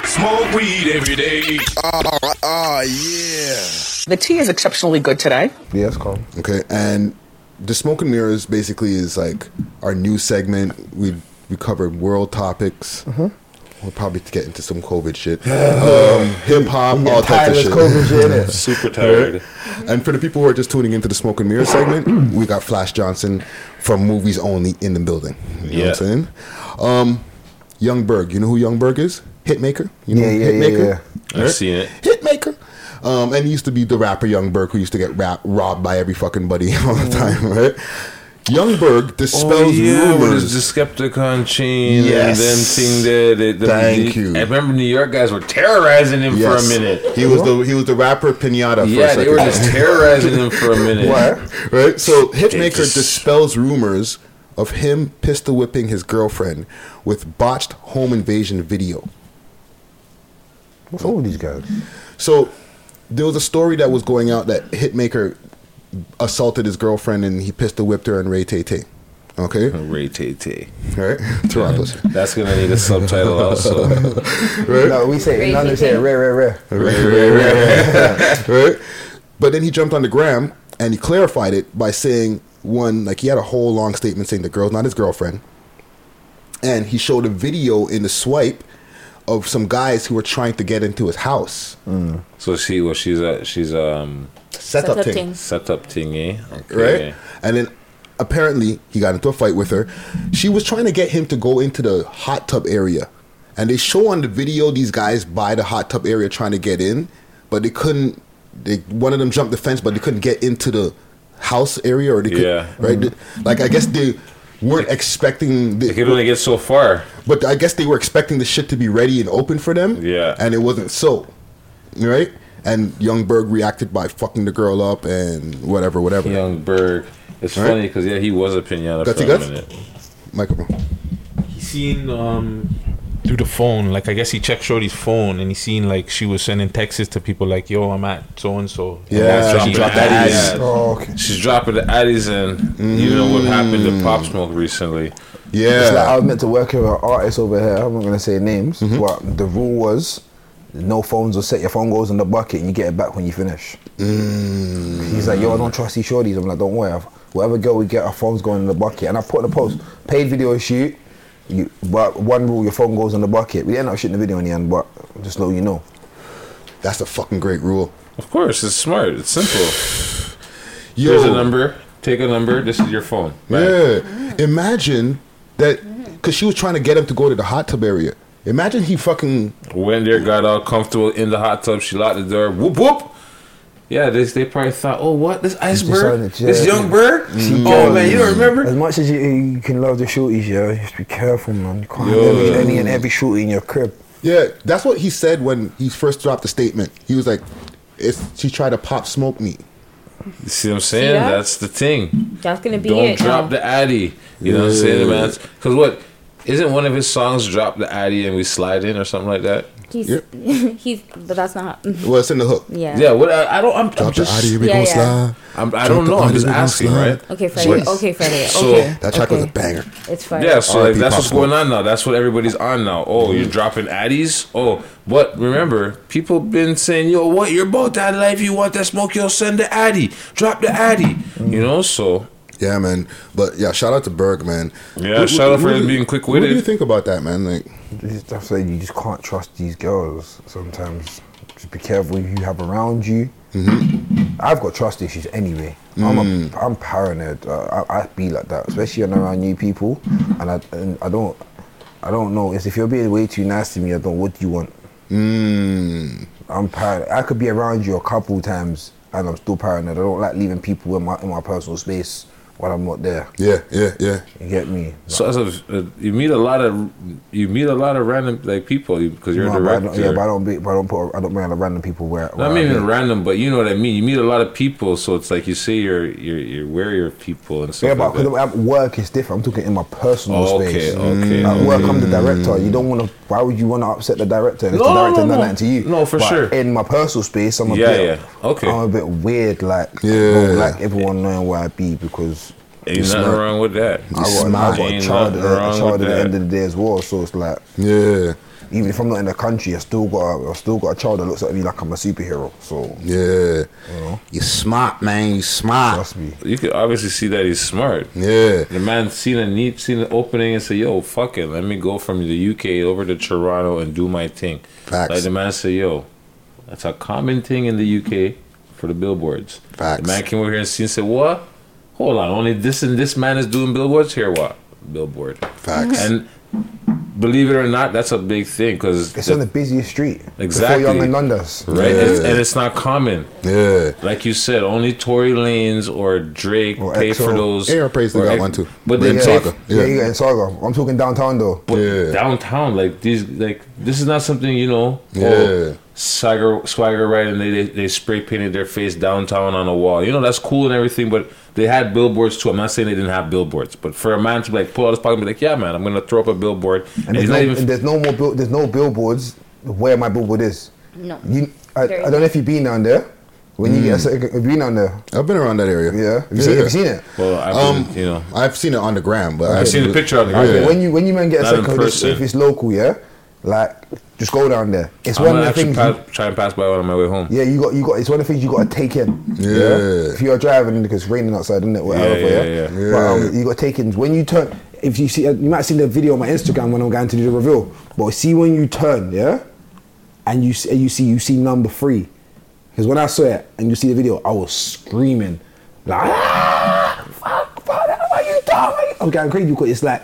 Smoke weed every day. Yeah. The tea is exceptionally good today. Yeah, it's cool. Okay, and the Smoke and Mirrors basically is like our new segment. We cover world topics. Uh-huh. We'll probably get into some COVID shit. Hip hop, all types of shit. COVID shit. Yeah. Super tired. And for the people who are just tuning into the Smoke and Mirror segment, we got Flash Johnson from Movies Only in the building. You know what I'm saying? Young Berg. You know who Young Berg is? Hitmaker. You know Hitmaker? Yeah. I've seen it. Hitmaker. And he used to be the rapper Young Berg who used to get robbed by every fucking buddy all the time, right? Young Berg dispels rumors. The Skepticon chain and them thing there. Thank you. I remember New York guys were terrorizing him for a minute. He was the rapper Pinata. Yeah, they were just terrorizing him for a minute. What? Right. So Hitmaker dispels rumors of him pistol whipping his girlfriend with botched home invasion video. What's wrong with these guys? So there was a story that was going out that Hitmaker assaulted his girlfriend and he pistol whipped her and Ray Tay Tay. Okay? Ray Tay Tay. Right? Toronto. That's going to need a subtitle also. Right? No, we say Ray. Right? But then he jumped on the gram and he clarified it by saying, one, like he had a whole long statement saying the girl's not his girlfriend. And he showed a video in the swipe of some guys who were trying to get into his house. Mm. So she's Set up ting, eh? Okay. Right? And then apparently he got into a fight with her. She was trying to get him to go into the hot tub area. And they show on the video these guys by the hot tub area trying to get in, but they couldn't. One of them jumped the fence, but they couldn't get into the house area, or they could. Yeah. Right? Mm-hmm. Like, I guess they weren't expecting. They could only get so far. But I guess they were expecting the shit to be ready and open for them. Yeah. And it wasn't so. Right? And Young Berg reacted by fucking the girl up and whatever. Young Berg. It's funny because, he was a pinata for a minute. Microphone. He seen through the phone. Like, I guess he checked Shorty's phone and he seen, like, she was sending texts to people like, yo, I'm at so-and-so. Yeah, she dropped addies. Oh, okay. She's dropping the addies and you know what happened to Pop Smoke recently. Yeah. Like, I was meant to work with an artist over here. I'm not going to say names, but the rule was, no phones, or set your phone goes in the bucket and you get it back when you finish. He's like, yo, I don't trust these shorties. I'm like, don't worry, whatever girl we get, our phone's going in the bucket. And I put in the post, paid video shoot, but one rule, your phone goes in the bucket. We end up shooting the video in the end, but just know you know. That's a fucking great rule. Of course, it's smart, it's simple. Here's a number, take a number, this is your phone. Bye. Yeah, imagine that, because she was trying to get him to go to the hot tub area. Imagine he fucking went there, got all comfortable in the hot tub. She locked the door. Whoop whoop. Yeah, they probably thought, oh what, this iceberg, this Young Bird. Oh man, you don't remember. As much as you can love the shorties, you just be careful, man. You can't have any and every shorty in your crib. Yeah, that's what he said when he first dropped the statement. He was like, she tried to Pop Smoke me. You see what I'm saying? Yeah. That's the thing. That's gonna be it. Don't drop the addy. You know what I'm saying, man? Because what. Isn't one of his songs "Drop the Addy and We Slide In" or something like that? But that's not. Well, it's in the hook. Yeah. Yeah. What I don't. I'm just. Drop the Addy, we gon' slide. I don't know. I'm just asking, right? Okay, Freddie. So that track was a banger. It's fire. Yeah. So like, that's what's going on now. That's what everybody's on now. Oh, you're dropping addies. Oh, but remember, people been saying, "Yo, what? You're about that life. You want that smoke? Yo, send the addy. Drop the addy." You know. So Yeah, man. But yeah, shout out to Berg, man. Yeah, shout out for being quick witted. What do you think about that, man? Like, that's like, you just can't trust these girls sometimes. Just be careful who you have around you. Mm-hmm. I've got trust issues anyway. I'm paranoid. I be like that, especially when I'm around new people. And I don't know. It's if you're being way too nice to me, I don't. What do you want? I'm paranoid. I could be around you a couple times, and I'm still paranoid. I don't like leaving people in my personal space while I'm not there. Yeah. You get me. So you meet a lot of random like people because you're in the random. Yeah, but I don't bring out random people where. Not even random, but you know what I mean. You meet a lot of people, so it's like you say you're wary of people and stuff. Yeah, but like at work it's different. I'm talking in my personal space. Okay. At work I'm the director. You don't want to. Why would you want to upset the director? If the director done that to you. No, for sure. In my personal space, I'm a bit weird. Like, I don't like everyone knowing where I be because. Ain't nothing wrong with that. I got a child at the end of the day as well, so it's like, yeah. Even if I'm not in the country, I still got a child that looks at me like I'm a superhero. So yeah, you know? You're smart, man. You're smart. Trust me. You can obviously see that he's smart. Yeah, the man seen an opening and said, "Yo, fuck it, let me go from the UK over to Toronto and do my thing." Facts. Like the man said, "Yo, that's a common thing in the UK for the billboards." Facts. The man came over here and seen and said, "What? Hold on, only this and this man is doing billboards here. What? Billboard." Facts. And believe it or not, that's a big thing because it's on the busiest street. Exactly. Before Young and Dundas. Right? Yeah. And it's not common. Yeah. Like you said, only Tory Lanez or Drake or pay for those. Air Praise they got one too. But they Saga. Yeah, you got in Saga. I'm talking downtown though. But downtown, like these, like this is not something you know. Yeah. Oh, swagger right, and they spray painted their face downtown on a wall. You know that's cool and everything, but they had billboards too. I'm not saying they didn't have billboards, but for a man to like pull out his pocket and be like, "Yeah, man, I'm gonna throw up a billboard," and there's no billboards where my billboard is. No, I don't know if you've been down there. When you get a second, have you been down there? I've been around that area. Yeah, have you seen it? Well, I've seen it on the gram, but I've seen the picture on the gram. Yeah. When you man get a second, if it's local, yeah. Like, just go down there. It's one of the things. Try and pass by one on my way home. Yeah, you got. It's one of the things you got to take in. Yeah. If you're driving, because it's raining outside, isn't it? Yeah. But you got to take in when you turn. If you see, you might have seen the video on my Instagram when I'm going to do the reveal. But see when you turn, yeah, and you see number 3, because when I saw it and you see the video, I was screaming like, fuck, what are you doing? I'm going crazy because it's like.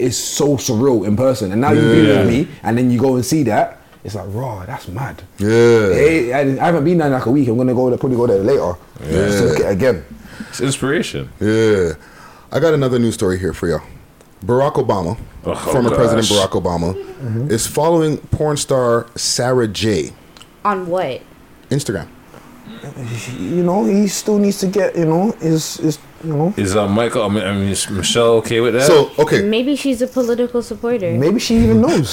It's so surreal in person, and now you be with me, and then you go and see that. It's like, raw, that's mad. Yeah, I haven't been there in like a week. I'm gonna probably go there later. Yeah, just again, it's inspiration. Yeah, I got another news story here for y'all. Barack Obama, President Barack Obama, is following porn star Sarah J. On what? Instagram. You know, he still needs to get. You know, his. You know? Is Michael? Is Michelle okay with that? So okay, maybe she's a political supporter. Maybe she even knows.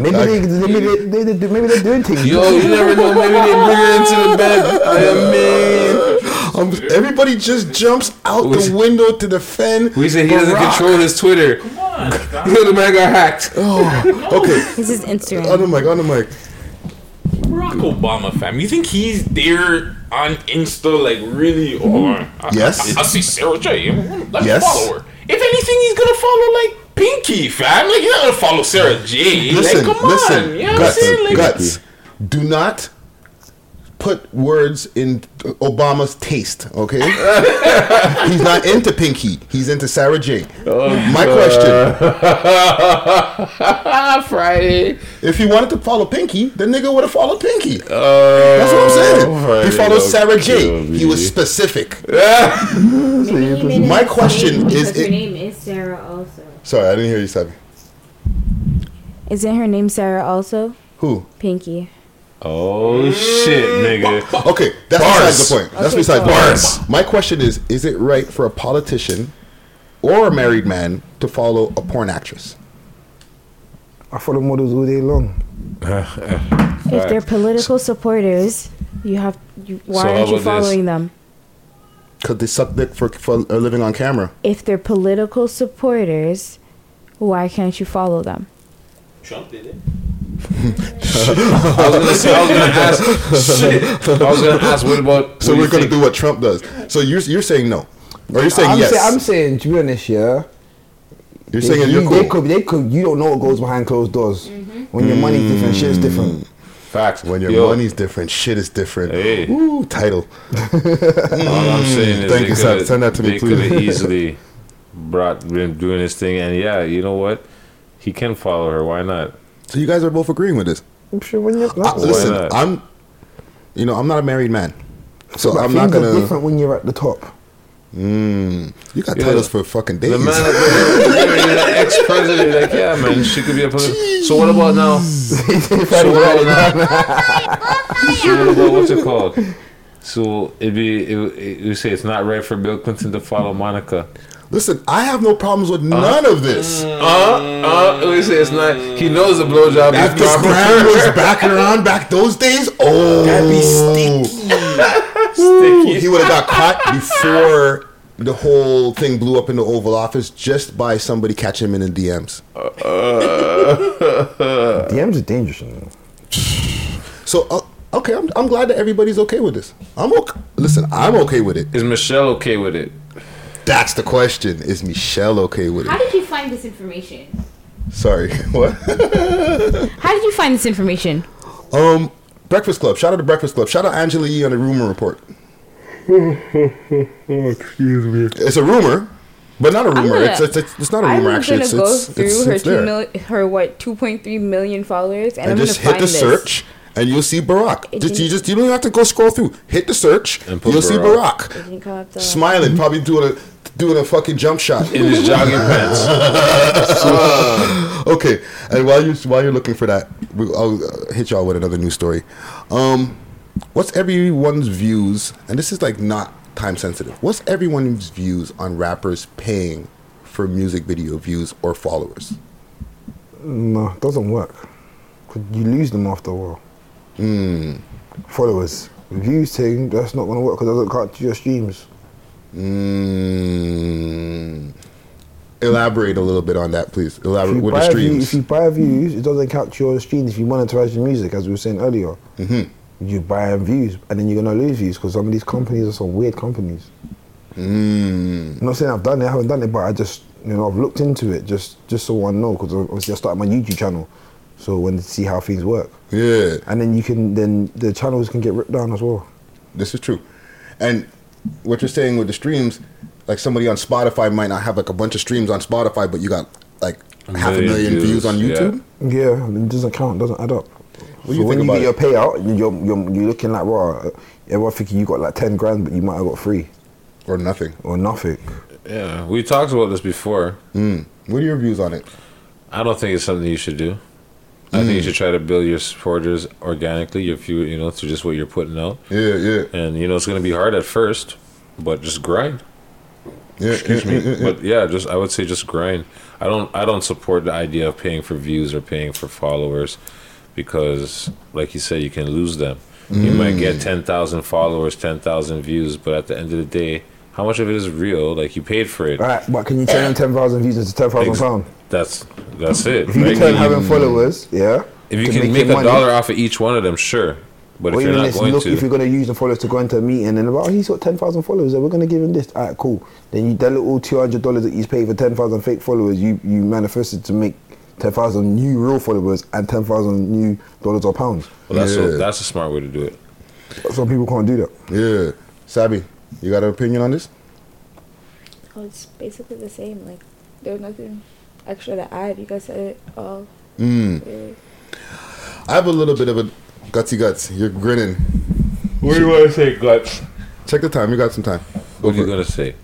Maybe they're doing things. Yo, you never know. Maybe they bring her into the bed. Everybody just jumps out the window to defend. We say he doesn't control his Twitter. Come on, the man got hacked. Oh, okay. This is Instagram. On the mic. Barack Obama, fam. You think he's there on Insta, like really? Or yes, I see Sarah J. Let's follow her. If anything, he's gonna follow like Pinky, fam. Like you're not gonna follow Sarah J. Listen, like, come on. You know Guts, what I'm saying? Like, Guts, do not put words in Obama's taste. Okay, he's not into Pinky. He's into Sarah J. My question: Friday. If he wanted to follow Pinky, the nigga would have followed Pinky. That's what I'm saying. Friday, he followed Sarah J. He was specific. My question is: her name is Sarah also. Sorry, I didn't hear you, Sabi. Isn't her name Sarah also? Who? Pinky. Oh shit, nigga. Okay, that's besides the point. That's besides the point. My question is it right for a politician or a married man to follow a porn actress? I follow models all day long. If they're political supporters, why aren't you following them? Because they suck dick for living on camera. If they're political supporters, why can't you follow them? Trump did it. I was gonna ask. What about? So we're gonna do what Trump does. So you're saying no. Or you're saying I'm saying during this year. You're saying they could. You don't know what goes behind closed doors. Mm-hmm. When your money's different, shit's different. Facts. When your money's different, shit is different. Hey. Ooh, title. All I'm saying is thank you, sir. Send that to me, please. They could have easily been doing this thing, and yeah, you know what? He can follow her. Why not? So you guys are both agreeing with this. I'm sure when you're not. Listen, I'm not a married man, so I'm not gonna. Different when you're at the top. You got titles for fucking days. The man the ex-president, like, yeah, man, she could be a president. Jeez. So what about now? So what about what's it called? So you say it's not right for Bill Clinton to follow Monica. Listen, I have no problems with none of this. We say it's not. He knows the blowjob. If the scram was back around back those days, that'd be stinky. He would have got caught before the whole thing blew up in the Oval Office just by somebody catching him in the DMs. DMs are dangerous. So, okay, I'm glad that everybody's okay with this. I'm okay. Listen, I'm okay with it. Is Michelle okay with it? That's the question. Is Michelle okay with it? How did you find this information? Sorry, what? How did you find this information? Breakfast Club. Shout out to Breakfast Club. Shout out Angela Yee on the rumor report. Excuse me. It's a rumor, but not a rumor. It's not a rumor, actually. I'm going to go through her 2.3 million followers, and I'm going to find this. Just hit the search, and you'll see Barack. You don't have to go scroll through. Hit the search, and you'll see Barack. Smiling, probably doing a fucking jump shot. In his jogging pants. Okay, and while you're looking for that, I'll hit y'all with another news story. What's everyone's views, and this is like not time sensitive, what's everyone's views on rappers paying for music video views or followers? No, it doesn't work. You lose them after a while. Followers. Views thing, that's not going to work because it doesn't count to your streams. Elaborate a little bit on that, please. Elaborate with the streams. If you buy views, it doesn't count your streams if you monetize your music, as we were saying earlier. Mm-hmm. You buy views, and then you're going to lose views because some of these companies are some weird companies. I'm not saying I haven't done it, but I just, I've looked into it just so I know, because obviously I started my YouTube channel, so I wanted to see how things work. Yeah. And then the channels can get ripped down as well. This is true. And what you're saying with the streams, like somebody on Spotify might not have like a bunch of streams on Spotify, but you got like 500,000 views on YouTube. Yeah, I mean, it doesn't count. Doesn't add up. So when you get your payout, you're looking like, wow, everyone thinking you got like 10 grand, but you might have got 3 or nothing. Yeah, we talked about this before. What are your views on it? I don't think it's something you should do. I think you should try to build your supporters organically. Through just what you're putting out. Yeah. And it's gonna be hard at first, but just grind. Excuse me. But yeah, I would say just grind. I don't support the idea of paying for views or paying for followers, because like you said, you can lose them. You might get 10,000 followers, 10,000 views, but at the end of the day, how much of it is real? Like, you paid for it. All right, but can you turn 10,000 views into 10,000 pounds? That's it. If you turn having followers, if you can make $1 off of each one of them, sure. But if you're going to use the followers to go into a meeting and he's got 10,000 followers, so we're going to give him this. All right, cool. Then that little $200 that he's paid for 10,000 fake followers, you manifested to make 10,000 new real followers and 10,000 new dollars or pounds. Well, that's a smart way to do it. Some people can't do that. Yeah. Sabi, you got an opinion on this? Oh, it's basically the same. Like, there's nothing extra to add. You guys said it all. Really. I have a little bit of a... Gutsy Guts, you're grinning. What do you want to say, Guts? Check the time. You got some time. What are you going to say?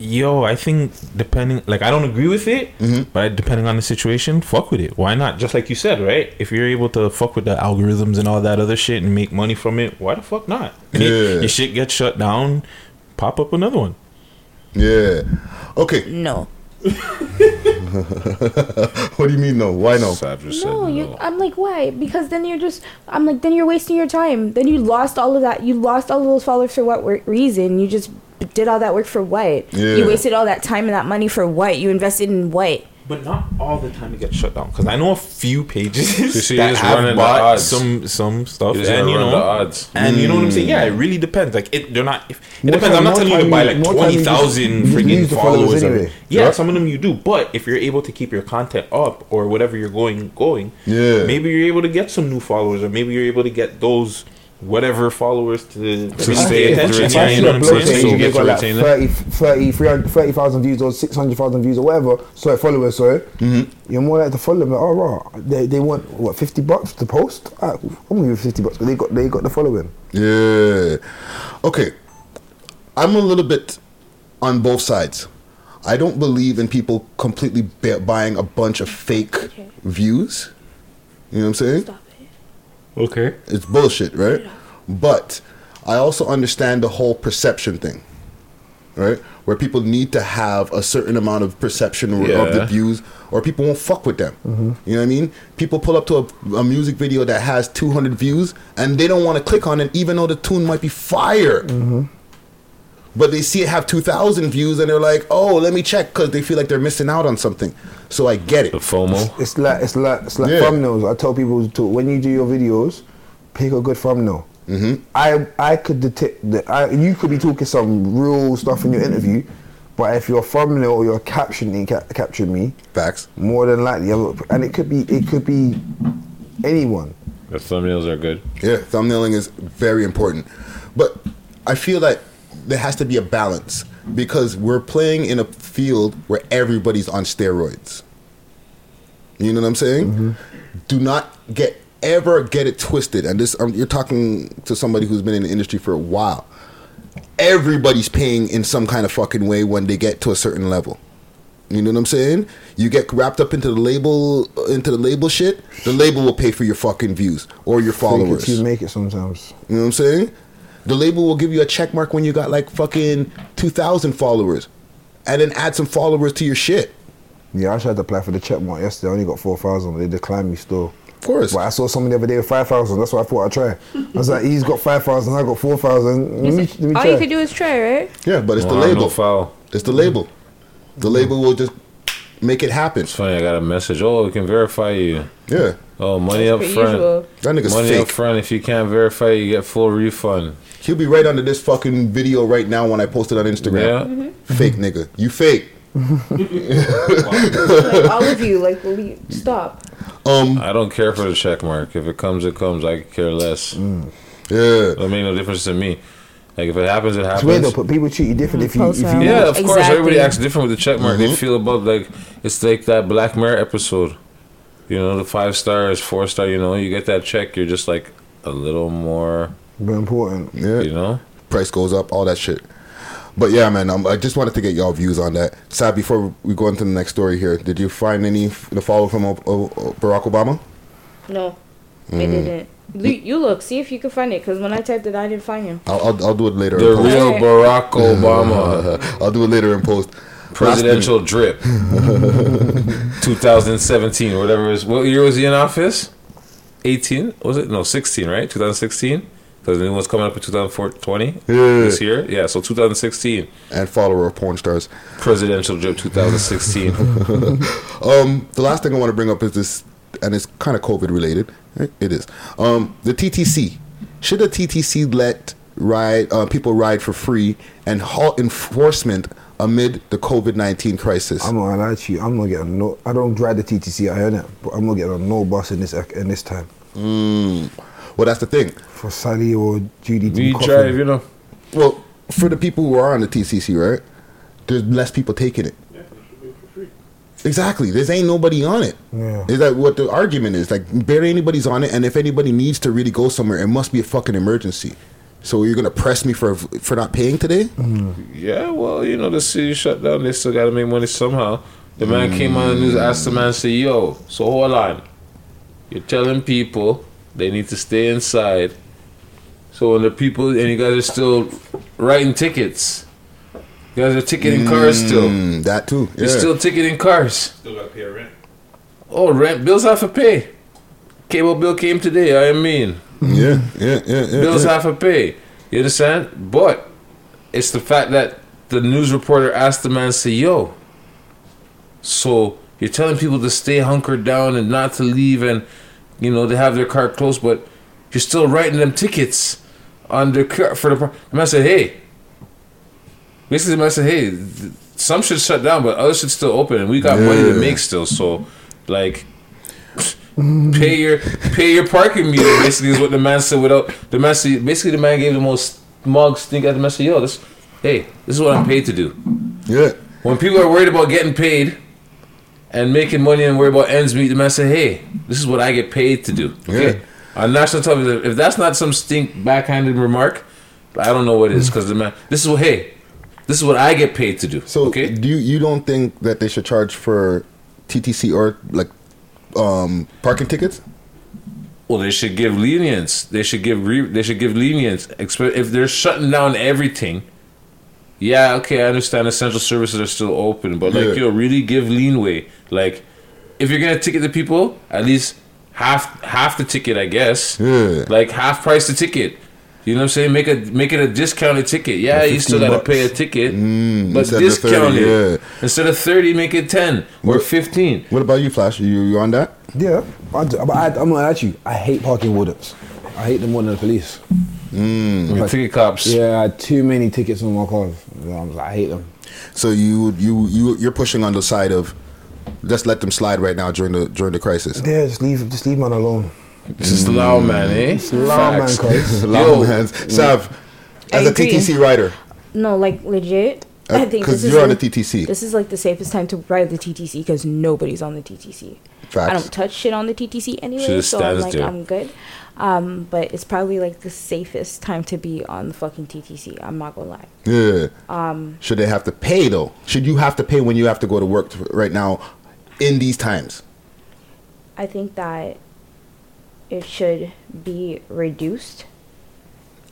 I think depending... Like, I don't agree with it, but depending on the situation, fuck with it. Why not? Just like you said, right? If you're able to fuck with the algorithms and all that other shit and make money from it, why the fuck not? Your shit gets shut down, pop up another one. Yeah. Okay. No. What do you mean no? Why no? No. I'm like, why? Because then you're wasting your time. Then you lost all of that. You lost all of those followers for what reason? You just did all that work for what? Yeah. You wasted all that time and that money for what? You invested in what? But not all the time it gets shut down, because I know a few pages that have bought some stuff, and you know the odds. And you know what I'm saying. Yeah, it really depends. Like they're not. It depends. I'm not telling you to buy like 20,000 freaking followers. Anyway. Yeah, some of them you do, but if you're able to keep your content up or whatever you're going, yeah, maybe you're able to get some new followers, or maybe you're able to get those. Whatever followers to stay attention, you know what I'm saying? So you get like 30,000 views or 600,000 views or whatever. Sorry, followers. Sorry, mm-hmm. You're more likely to follow them. Like, oh, right. They want what $50 to post. I'm gonna give you $50, but they got the following. Yeah. Okay. I'm a little bit on both sides. I don't believe in people completely buying a bunch of fake views. You know what I'm saying? Stop. Okay. It's bullshit, right? Yeah. But I also understand the whole perception thing, right? Where people need to have a certain amount of perception of the views, or people won't fuck with them. Mm-hmm. You know what I mean? People pull up to a music video that has 200 views, and they don't want to click on it, even though the tune might be fire. Mm-hmm. But they see it have 2,000 views, and they're like, "Oh, let me check," because they feel like they're missing out on something. So I get it. The FOMO. It's like thumbnails. I tell people when you do your videos, pick a good thumbnail. Mm-hmm. I could detect that you could be talking some real stuff in your interview, but if your thumbnail or your captioning captured me, facts. More than likely, and it could be anyone. The thumbnails are good. Yeah, thumbnailing is very important, but I feel like. There has to be a balance, because we're playing in a field where everybody's on steroids. You know what I'm saying? Mm-hmm. Do not ever get it twisted. And this, you're talking to somebody who's been in the industry for a while. Everybody's paying in some kind of fucking way when they get to a certain level. You know what I'm saying? You get wrapped up into the label shit. The label will pay for your fucking views or your followers. You make it sometimes. You know what I'm saying? The label will give you a check mark when you got like fucking 2,000 followers, and then add some followers to your shit. Yeah, I tried to apply for the check mark yesterday. I only got 4,000. They declined me still. Of course. But I saw someone the other day with 5,000. That's what I thought I'd try. I was like, he's got 5,000. I got 4,000. Let me try. All you can do is try, right? Yeah, but it's the label. No foul. It's the label. The label will just make it happen. It's funny. I got a message. Oh, we can verify you. Yeah. Oh, money up front. Usual. That nigga's money fake. Up front. If you can't verify, you get full refund. He'll be right under this fucking video right now when I post it on Instagram. Yeah. Mm-hmm. Fake nigga. You fake. Like all of you. Like, stop. I don't care for the check mark. If it comes, it comes. I could care less. Mm. Yeah. It'll make no difference to me. Like, if it happens, it happens. It's weird though, but people treat you different if you yeah, of course. Exactly. Everybody acts different with the check mark. Mm-hmm. They feel above, like, it's like that Black Mirror episode. You know, the 5 stars, 4 star, you know, you get that check, you're just like a little more important. Yeah. You know? Price goes up, all that shit. But yeah, man, I just wanted to get y'all views on that. Sad, before we go into the next story here, did you find any the follow from Barack Obama? No, I didn't. You look, see if you can find it, because when I typed it, I didn't find him. I'll do it later. The real Barack Obama. I'll do it later in post. Presidential drip. 2017, whatever it was. What year was he in office? 18? Was it? No, 16, right? 2016? Because the new one's coming up in 2020 this year. Yeah, so 2016. And follower of porn stars. Presidential drip 2016. The last thing I want to bring up is this, and it's kind of COVID related. It is. The TTC. Should the TTC let people ride for free and halt enforcement amid the COVID-19 crisis? I'm not gonna lie to you. I'm not getting no. I don't drive the TTC. I heard it, but I'm not getting on no bus in this time. Well, that's the thing. For Sally or Judy, we drive, you know. Well, for the people who are on the TTC, right? There's less people taking it. Yeah, it should be for free. Exactly. There ain't nobody on it. Yeah. Is that what the argument is? Like, barely anybody's on it, and if anybody needs to really go somewhere, it must be a fucking emergency. So you're gonna press me for not paying today? Mm. Yeah, well, you know, the city shut down. They still gotta make money somehow. The man came on the news, asked the man, say, "Yo, so hold on. You're telling people they need to stay inside. So when the people and you guys are still writing tickets, you guys are ticketing cars still. That too. Yeah. You're still ticketing cars. Still gotta pay a rent. Oh, rent bills have to pay. Cable bill came today. I mean." Yeah. Bills have to pay. You understand? But it's the fact that the news reporter asked the man, say, "Yo, so You're telling people to stay hunkered down and not to leave and, you know, to have their car close, but you're still writing them tickets on their car for the... The man said, hey. Basically, the man said, hey, some should shut down, but others should still open, and we got money to make still, so, like... Pay your parking meter, basically, is what the man said. Without the man said, basically, the man gave the most smug stink at the man said, yo, this is what I'm paid to do. Yeah. When people are worried about getting paid and making money and worried about ends meet, the man said, hey, this is what I get paid to do. Okay. Yeah. On national television, if that's not some stink backhanded remark, I don't know what it is, because the man, this is what I get paid to do. So, okay? Do you don't think that they should charge for TTC or like parking tickets? Well, they should give lenience. They should give lenience. If they're shutting down everything, yeah, okay, I understand essential services are still open, but like, yo, really give leeway. Like, if you're gonna ticket the people, at least half the ticket, I guess. Yeah. Like half price the ticket. You know what I'm saying? Make it a discounted ticket. Yeah, like you still gotta pay a ticket, but discount it. Yeah. Instead of 30, make it 10 or 15. What about you, Flash? You on that? Yeah, I'm not at you. I hate parking wardens. I hate them more than the police. Ticket cops. Yeah, I had too many tickets on my car. I hate them. So you're pushing on the side of just let them slide right now during the crisis. Yeah, just leave man alone. Just allow man, eh? Just allow man, cuz. Allow man. Sav, as a TTC rider. No, like legit. I think because you're on the TTC. This is like the safest time to ride the TTC because nobody's on the TTC. Facts. I don't touch shit on the TTC anyway, so I'm like, I'm good. But it's probably like the safest time to be on the fucking TTC. I'm not gonna lie. Yeah. Should they have to pay though? Should you have to pay when you have to go to work right now, in these times? I think that it should be reduced.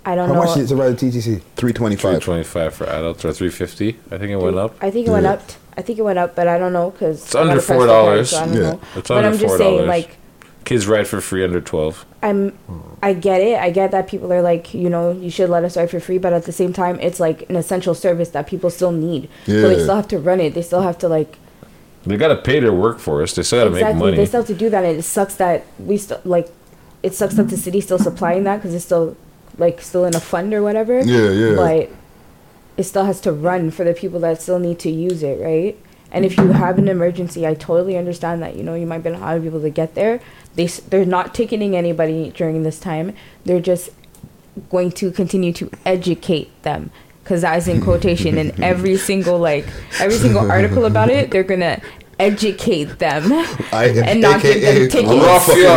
I don't know. How much is it about the TTC? $325. $325 for adults, or $350. I think it went up. I think it went up, but I don't know because it's under $4. So I don't know. It's but under $4. I'm just saying, like, kids ride for free under 12. I get it. I get that people are like, you know, you should let us ride for free, but at the same time, it's like an essential service that people still need. Yeah. So they still have to run it. They still have to like. They gotta pay their workforce. They still gotta make money. They still have to do that, and it sucks that we still like. It sucks that the city's still supplying that because it's still, like, still in a fund or whatever. Yeah, yeah. But it still has to run for the people that still need to use it, right? And if you have an emergency, I totally understand that, you know, you might be not able to be able to get there. They're not ticketing anybody during this time. They're just going to continue to educate them because that is in quotation in every single article about it. They're going to... educate them and not give them tickets. Rough your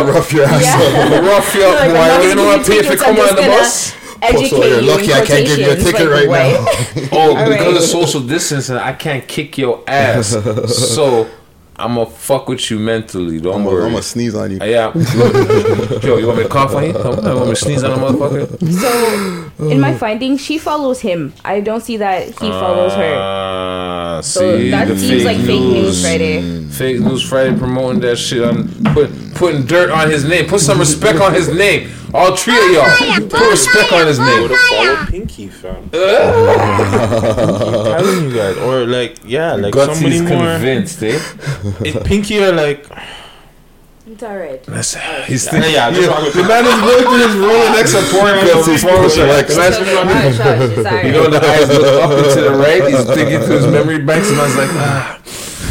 ass up. Rough you up, boy. You don't want to pay if you come on the bus. Educate you're lucky I can't give you a ticket right now. Because of social distancing, I can't kick your ass. So, I'm going to fuck with you mentally. Don't worry. I'm going to sneeze on you. Yeah. Yo, you want me to cough on you? You want me to sneeze on a motherfucker? So, in my findings, she follows him. I don't see that he follows her. So, that seems like fake news Friday. Fake news Friday promoting that shit. I'm putting dirt on his name. Put some respect on his name. All three of y'all. Put respect on his name. Would have followed Pinky, fam. I'm telling you guys. Or like, yeah, like somebody more convinced, eh? Pinky are like, it's alright. He's thinking, the man is going through his Rolodex and pouring out his Rolodex. You know, the eyes look up and to the right. He's digging through his memory banks, and I was like, ah.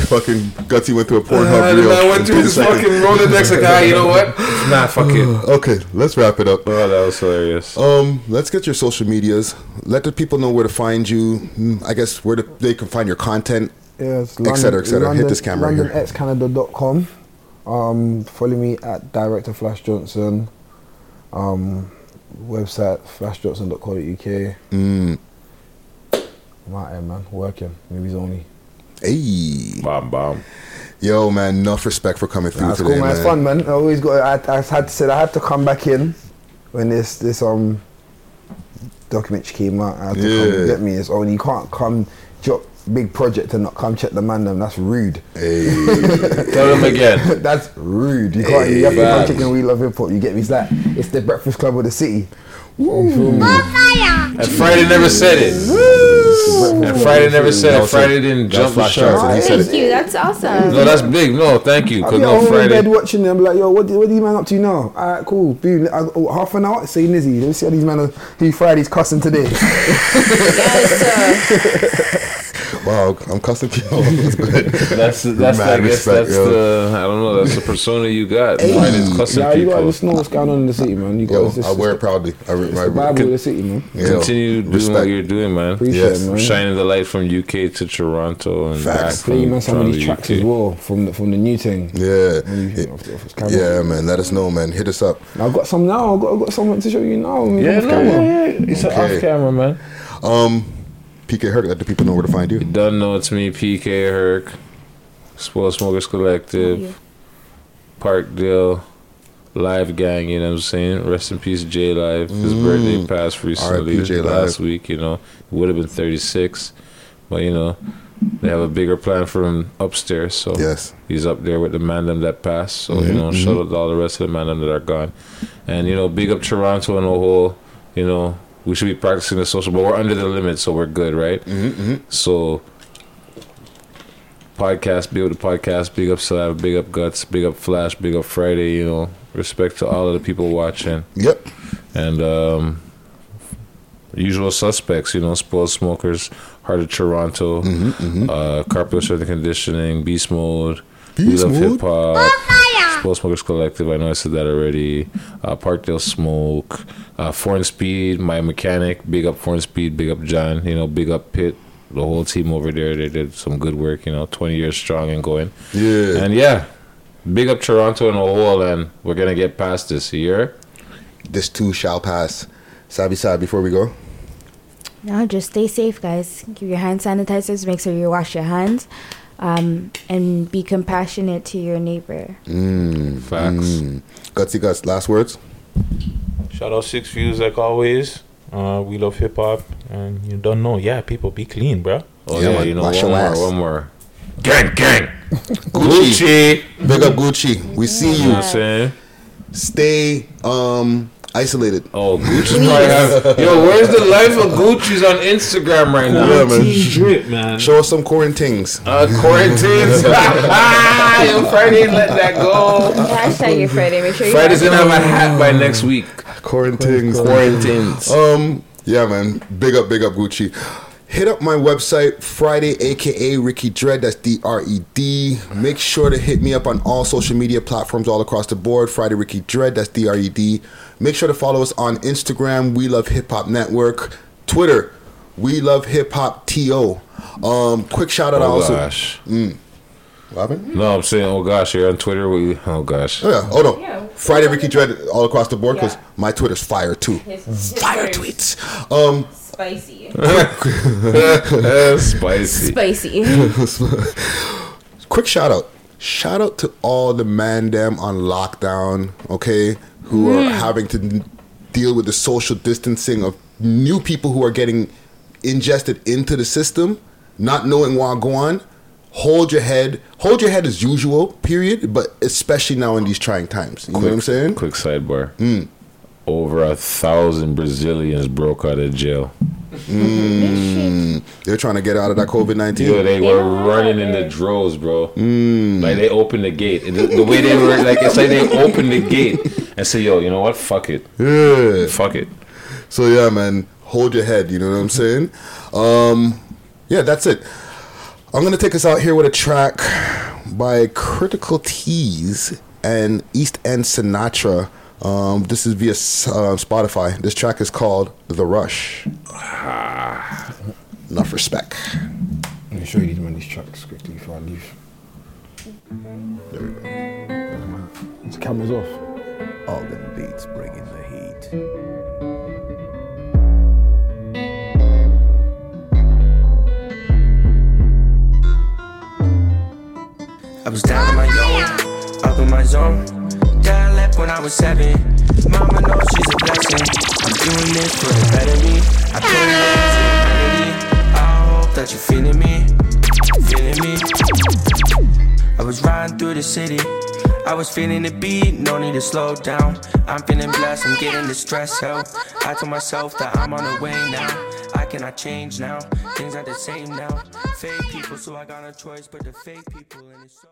Fucking Gutsy went through a Pornhub reel. I went through his fucking Rolodex like, you know what? Nah, fuck it. Okay, let's wrap it up. Oh, that was hilarious. Let's get your social medias. Let the people know where to find you. I guess where they can find your content, etc. Hit this camera here. LondonXCanada.com. Follow me at director Flash Johnson. Website flashjohnson.co.uk. I'm out here, man. Working. Movies only. Hey, bomb. Yo, man, enough respect for coming through today, cool, man. It's fun, man. I always got. I had to come back in when this documentary came out. I had to come get me. It's only you can't come drop big project and not come check the man. Them that's rude. Hey, tell them again. That's rude. You can't. You have to come check We Love Hip Hop. You get me? It's like it's the Breakfast Club of the city. Woo. And Friday never said it. Woo. And Friday never said it. Friday didn't jump the shark. Thank you. That's awesome. No, that's big. No, thank you. Because no, Friday. I'm in bed watching them like, yo, what are these man up to now? All right, cool. Boom. Half an hour, say Nizzy. Let me see how these man are. He Friday's cussing today. Yes, sir. Wow, I'm cussing people. That's I guess respect, that's yo. I don't know. That's the persona you got. Hey, Friday's cussing people. You gotta just know what's going on in the city, man. You got I wear it proudly. I wear my Bible in the city, man. Continue doing what you're doing, man. Appreciate it, man. Shining the light from UK to Toronto and facts. Back from some of these tracks UK. As well from the new thing. Yeah, yeah, man. Let us know, man. Hit us up. I've got some now. I've got something to show you now. Man. Yeah, off camera. It's okay. Off camera, man. PK Herc. Let the people know where to find you. You done know it's me, PK Herc. Spoil Smokers Collective, Parkdale. Live gang, you know what I'm saying? Rest in peace, J Live. His birthday passed recently, last week, you know. He would have been 36, but, you know, they have a bigger plan for him upstairs. So he's up there with the mandem that passed. So, you know, shout out to all the rest of the mandem that are gone. And, you know, big up Toronto and the whole, you know, we should be practicing the social, but we're under the limit, so we're good, right? So, podcast, big up the podcast, big up Slav, big up Guts, big up Flash, big up Friday, you know. Respect to all of the people watching. Yep. And usual suspects, you know, Spoiled Smokers, Heart of Toronto, Carpenter Strength and Conditioning, Beast Mode, We Love Hip Hop, Spoiled Smokers Collective, I know I said that already, Parkdale Smoke, Foreign Speed, my mechanic, big up Foreign Speed, big up John, you know, big up Pitt. The whole team over there, they did some good work, you know, 20 years strong and going. Yeah. And yeah. Big up Toronto and the whole, and we're going to get past this year. This too shall pass. Sabi Sabi, before we go. No, just stay safe, guys. Keep your hand sanitizers. Make sure you wash your hands. And be compassionate to your neighbor. Facts. Gutsy Guts, last words? Shout out 6 Views, like always. We love hip hop. And you don't know. Yeah, people, be clean, bro. Oh, yeah, you know, one more. Gang. Gucci. Big up Gucci. We see you. Yes. Stay isolated. Oh, Gucci. Yo, where's the life of Gucci's on Instagram right now? Yeah, man. Drip, man. Show us some quarantines. Quarantines. Yo, Friday, let that go. Hashtag your Friday. Make sure Friday's gonna have a hat by next week. Quarantines. Yeah, man. Big up Gucci. Hit up my website, Friday, a.k.a. Ricky Dread. That's D-R-E-D. Make sure to hit me up on all social media platforms all across the board. Friday, Ricky Dread. That's D-R-E-D. Make sure to follow us on Instagram, We Love Hip Hop Network. Twitter, We Love Hip Hop T.O. Quick shout out also. Oh, gosh. No, I'm saying, oh, gosh, here on Twitter. Oh, yeah. Hold on. Yeah. Friday, Ricky Dread all across the board because my Twitter's fire, too. His fire tweets. Spicy. Quick shout out. Shout out to all the mandem on lockdown, okay, who are having to deal with the social distancing of new people who are getting ingested into the system, not knowing what's going on. Hold your head. Hold your head as usual, period, but especially now in these trying times. You know what I'm saying? Quick sidebar. Over 1,000 Brazilians broke out of jail. They're trying to get out of that COVID-19. Yeah, they were running in the droves, bro. Like, they opened the gate. The way they were, like, it's like they opened the gate and say, yo, you know what? Fuck it. Yeah. Fuck it. So, yeah, man. Hold your head. You know what I'm saying? Yeah, that's it. I'm going to take us out here with a track by Critical Tease and East End Sinatra. This is via Spotify. This track is called The Rush. Enough respect. Let me show you these tracks quickly before I leave. There we go. The camera's off. All the beats bringing the heat. I was down in my zone, up in my zone. Dad left when I was 7. Mama knows she's a blessing. I'm doing this for the better me. I put it into the melody. I hope that you're feeling me. I was riding through the city. I was feeling the beat, no need to slow down. I'm feeling blessed, I'm getting the stress out. I told myself that I'm on the way now. I cannot change now, things are the same now. Fake people, so I got no choice but the fake people, and it's so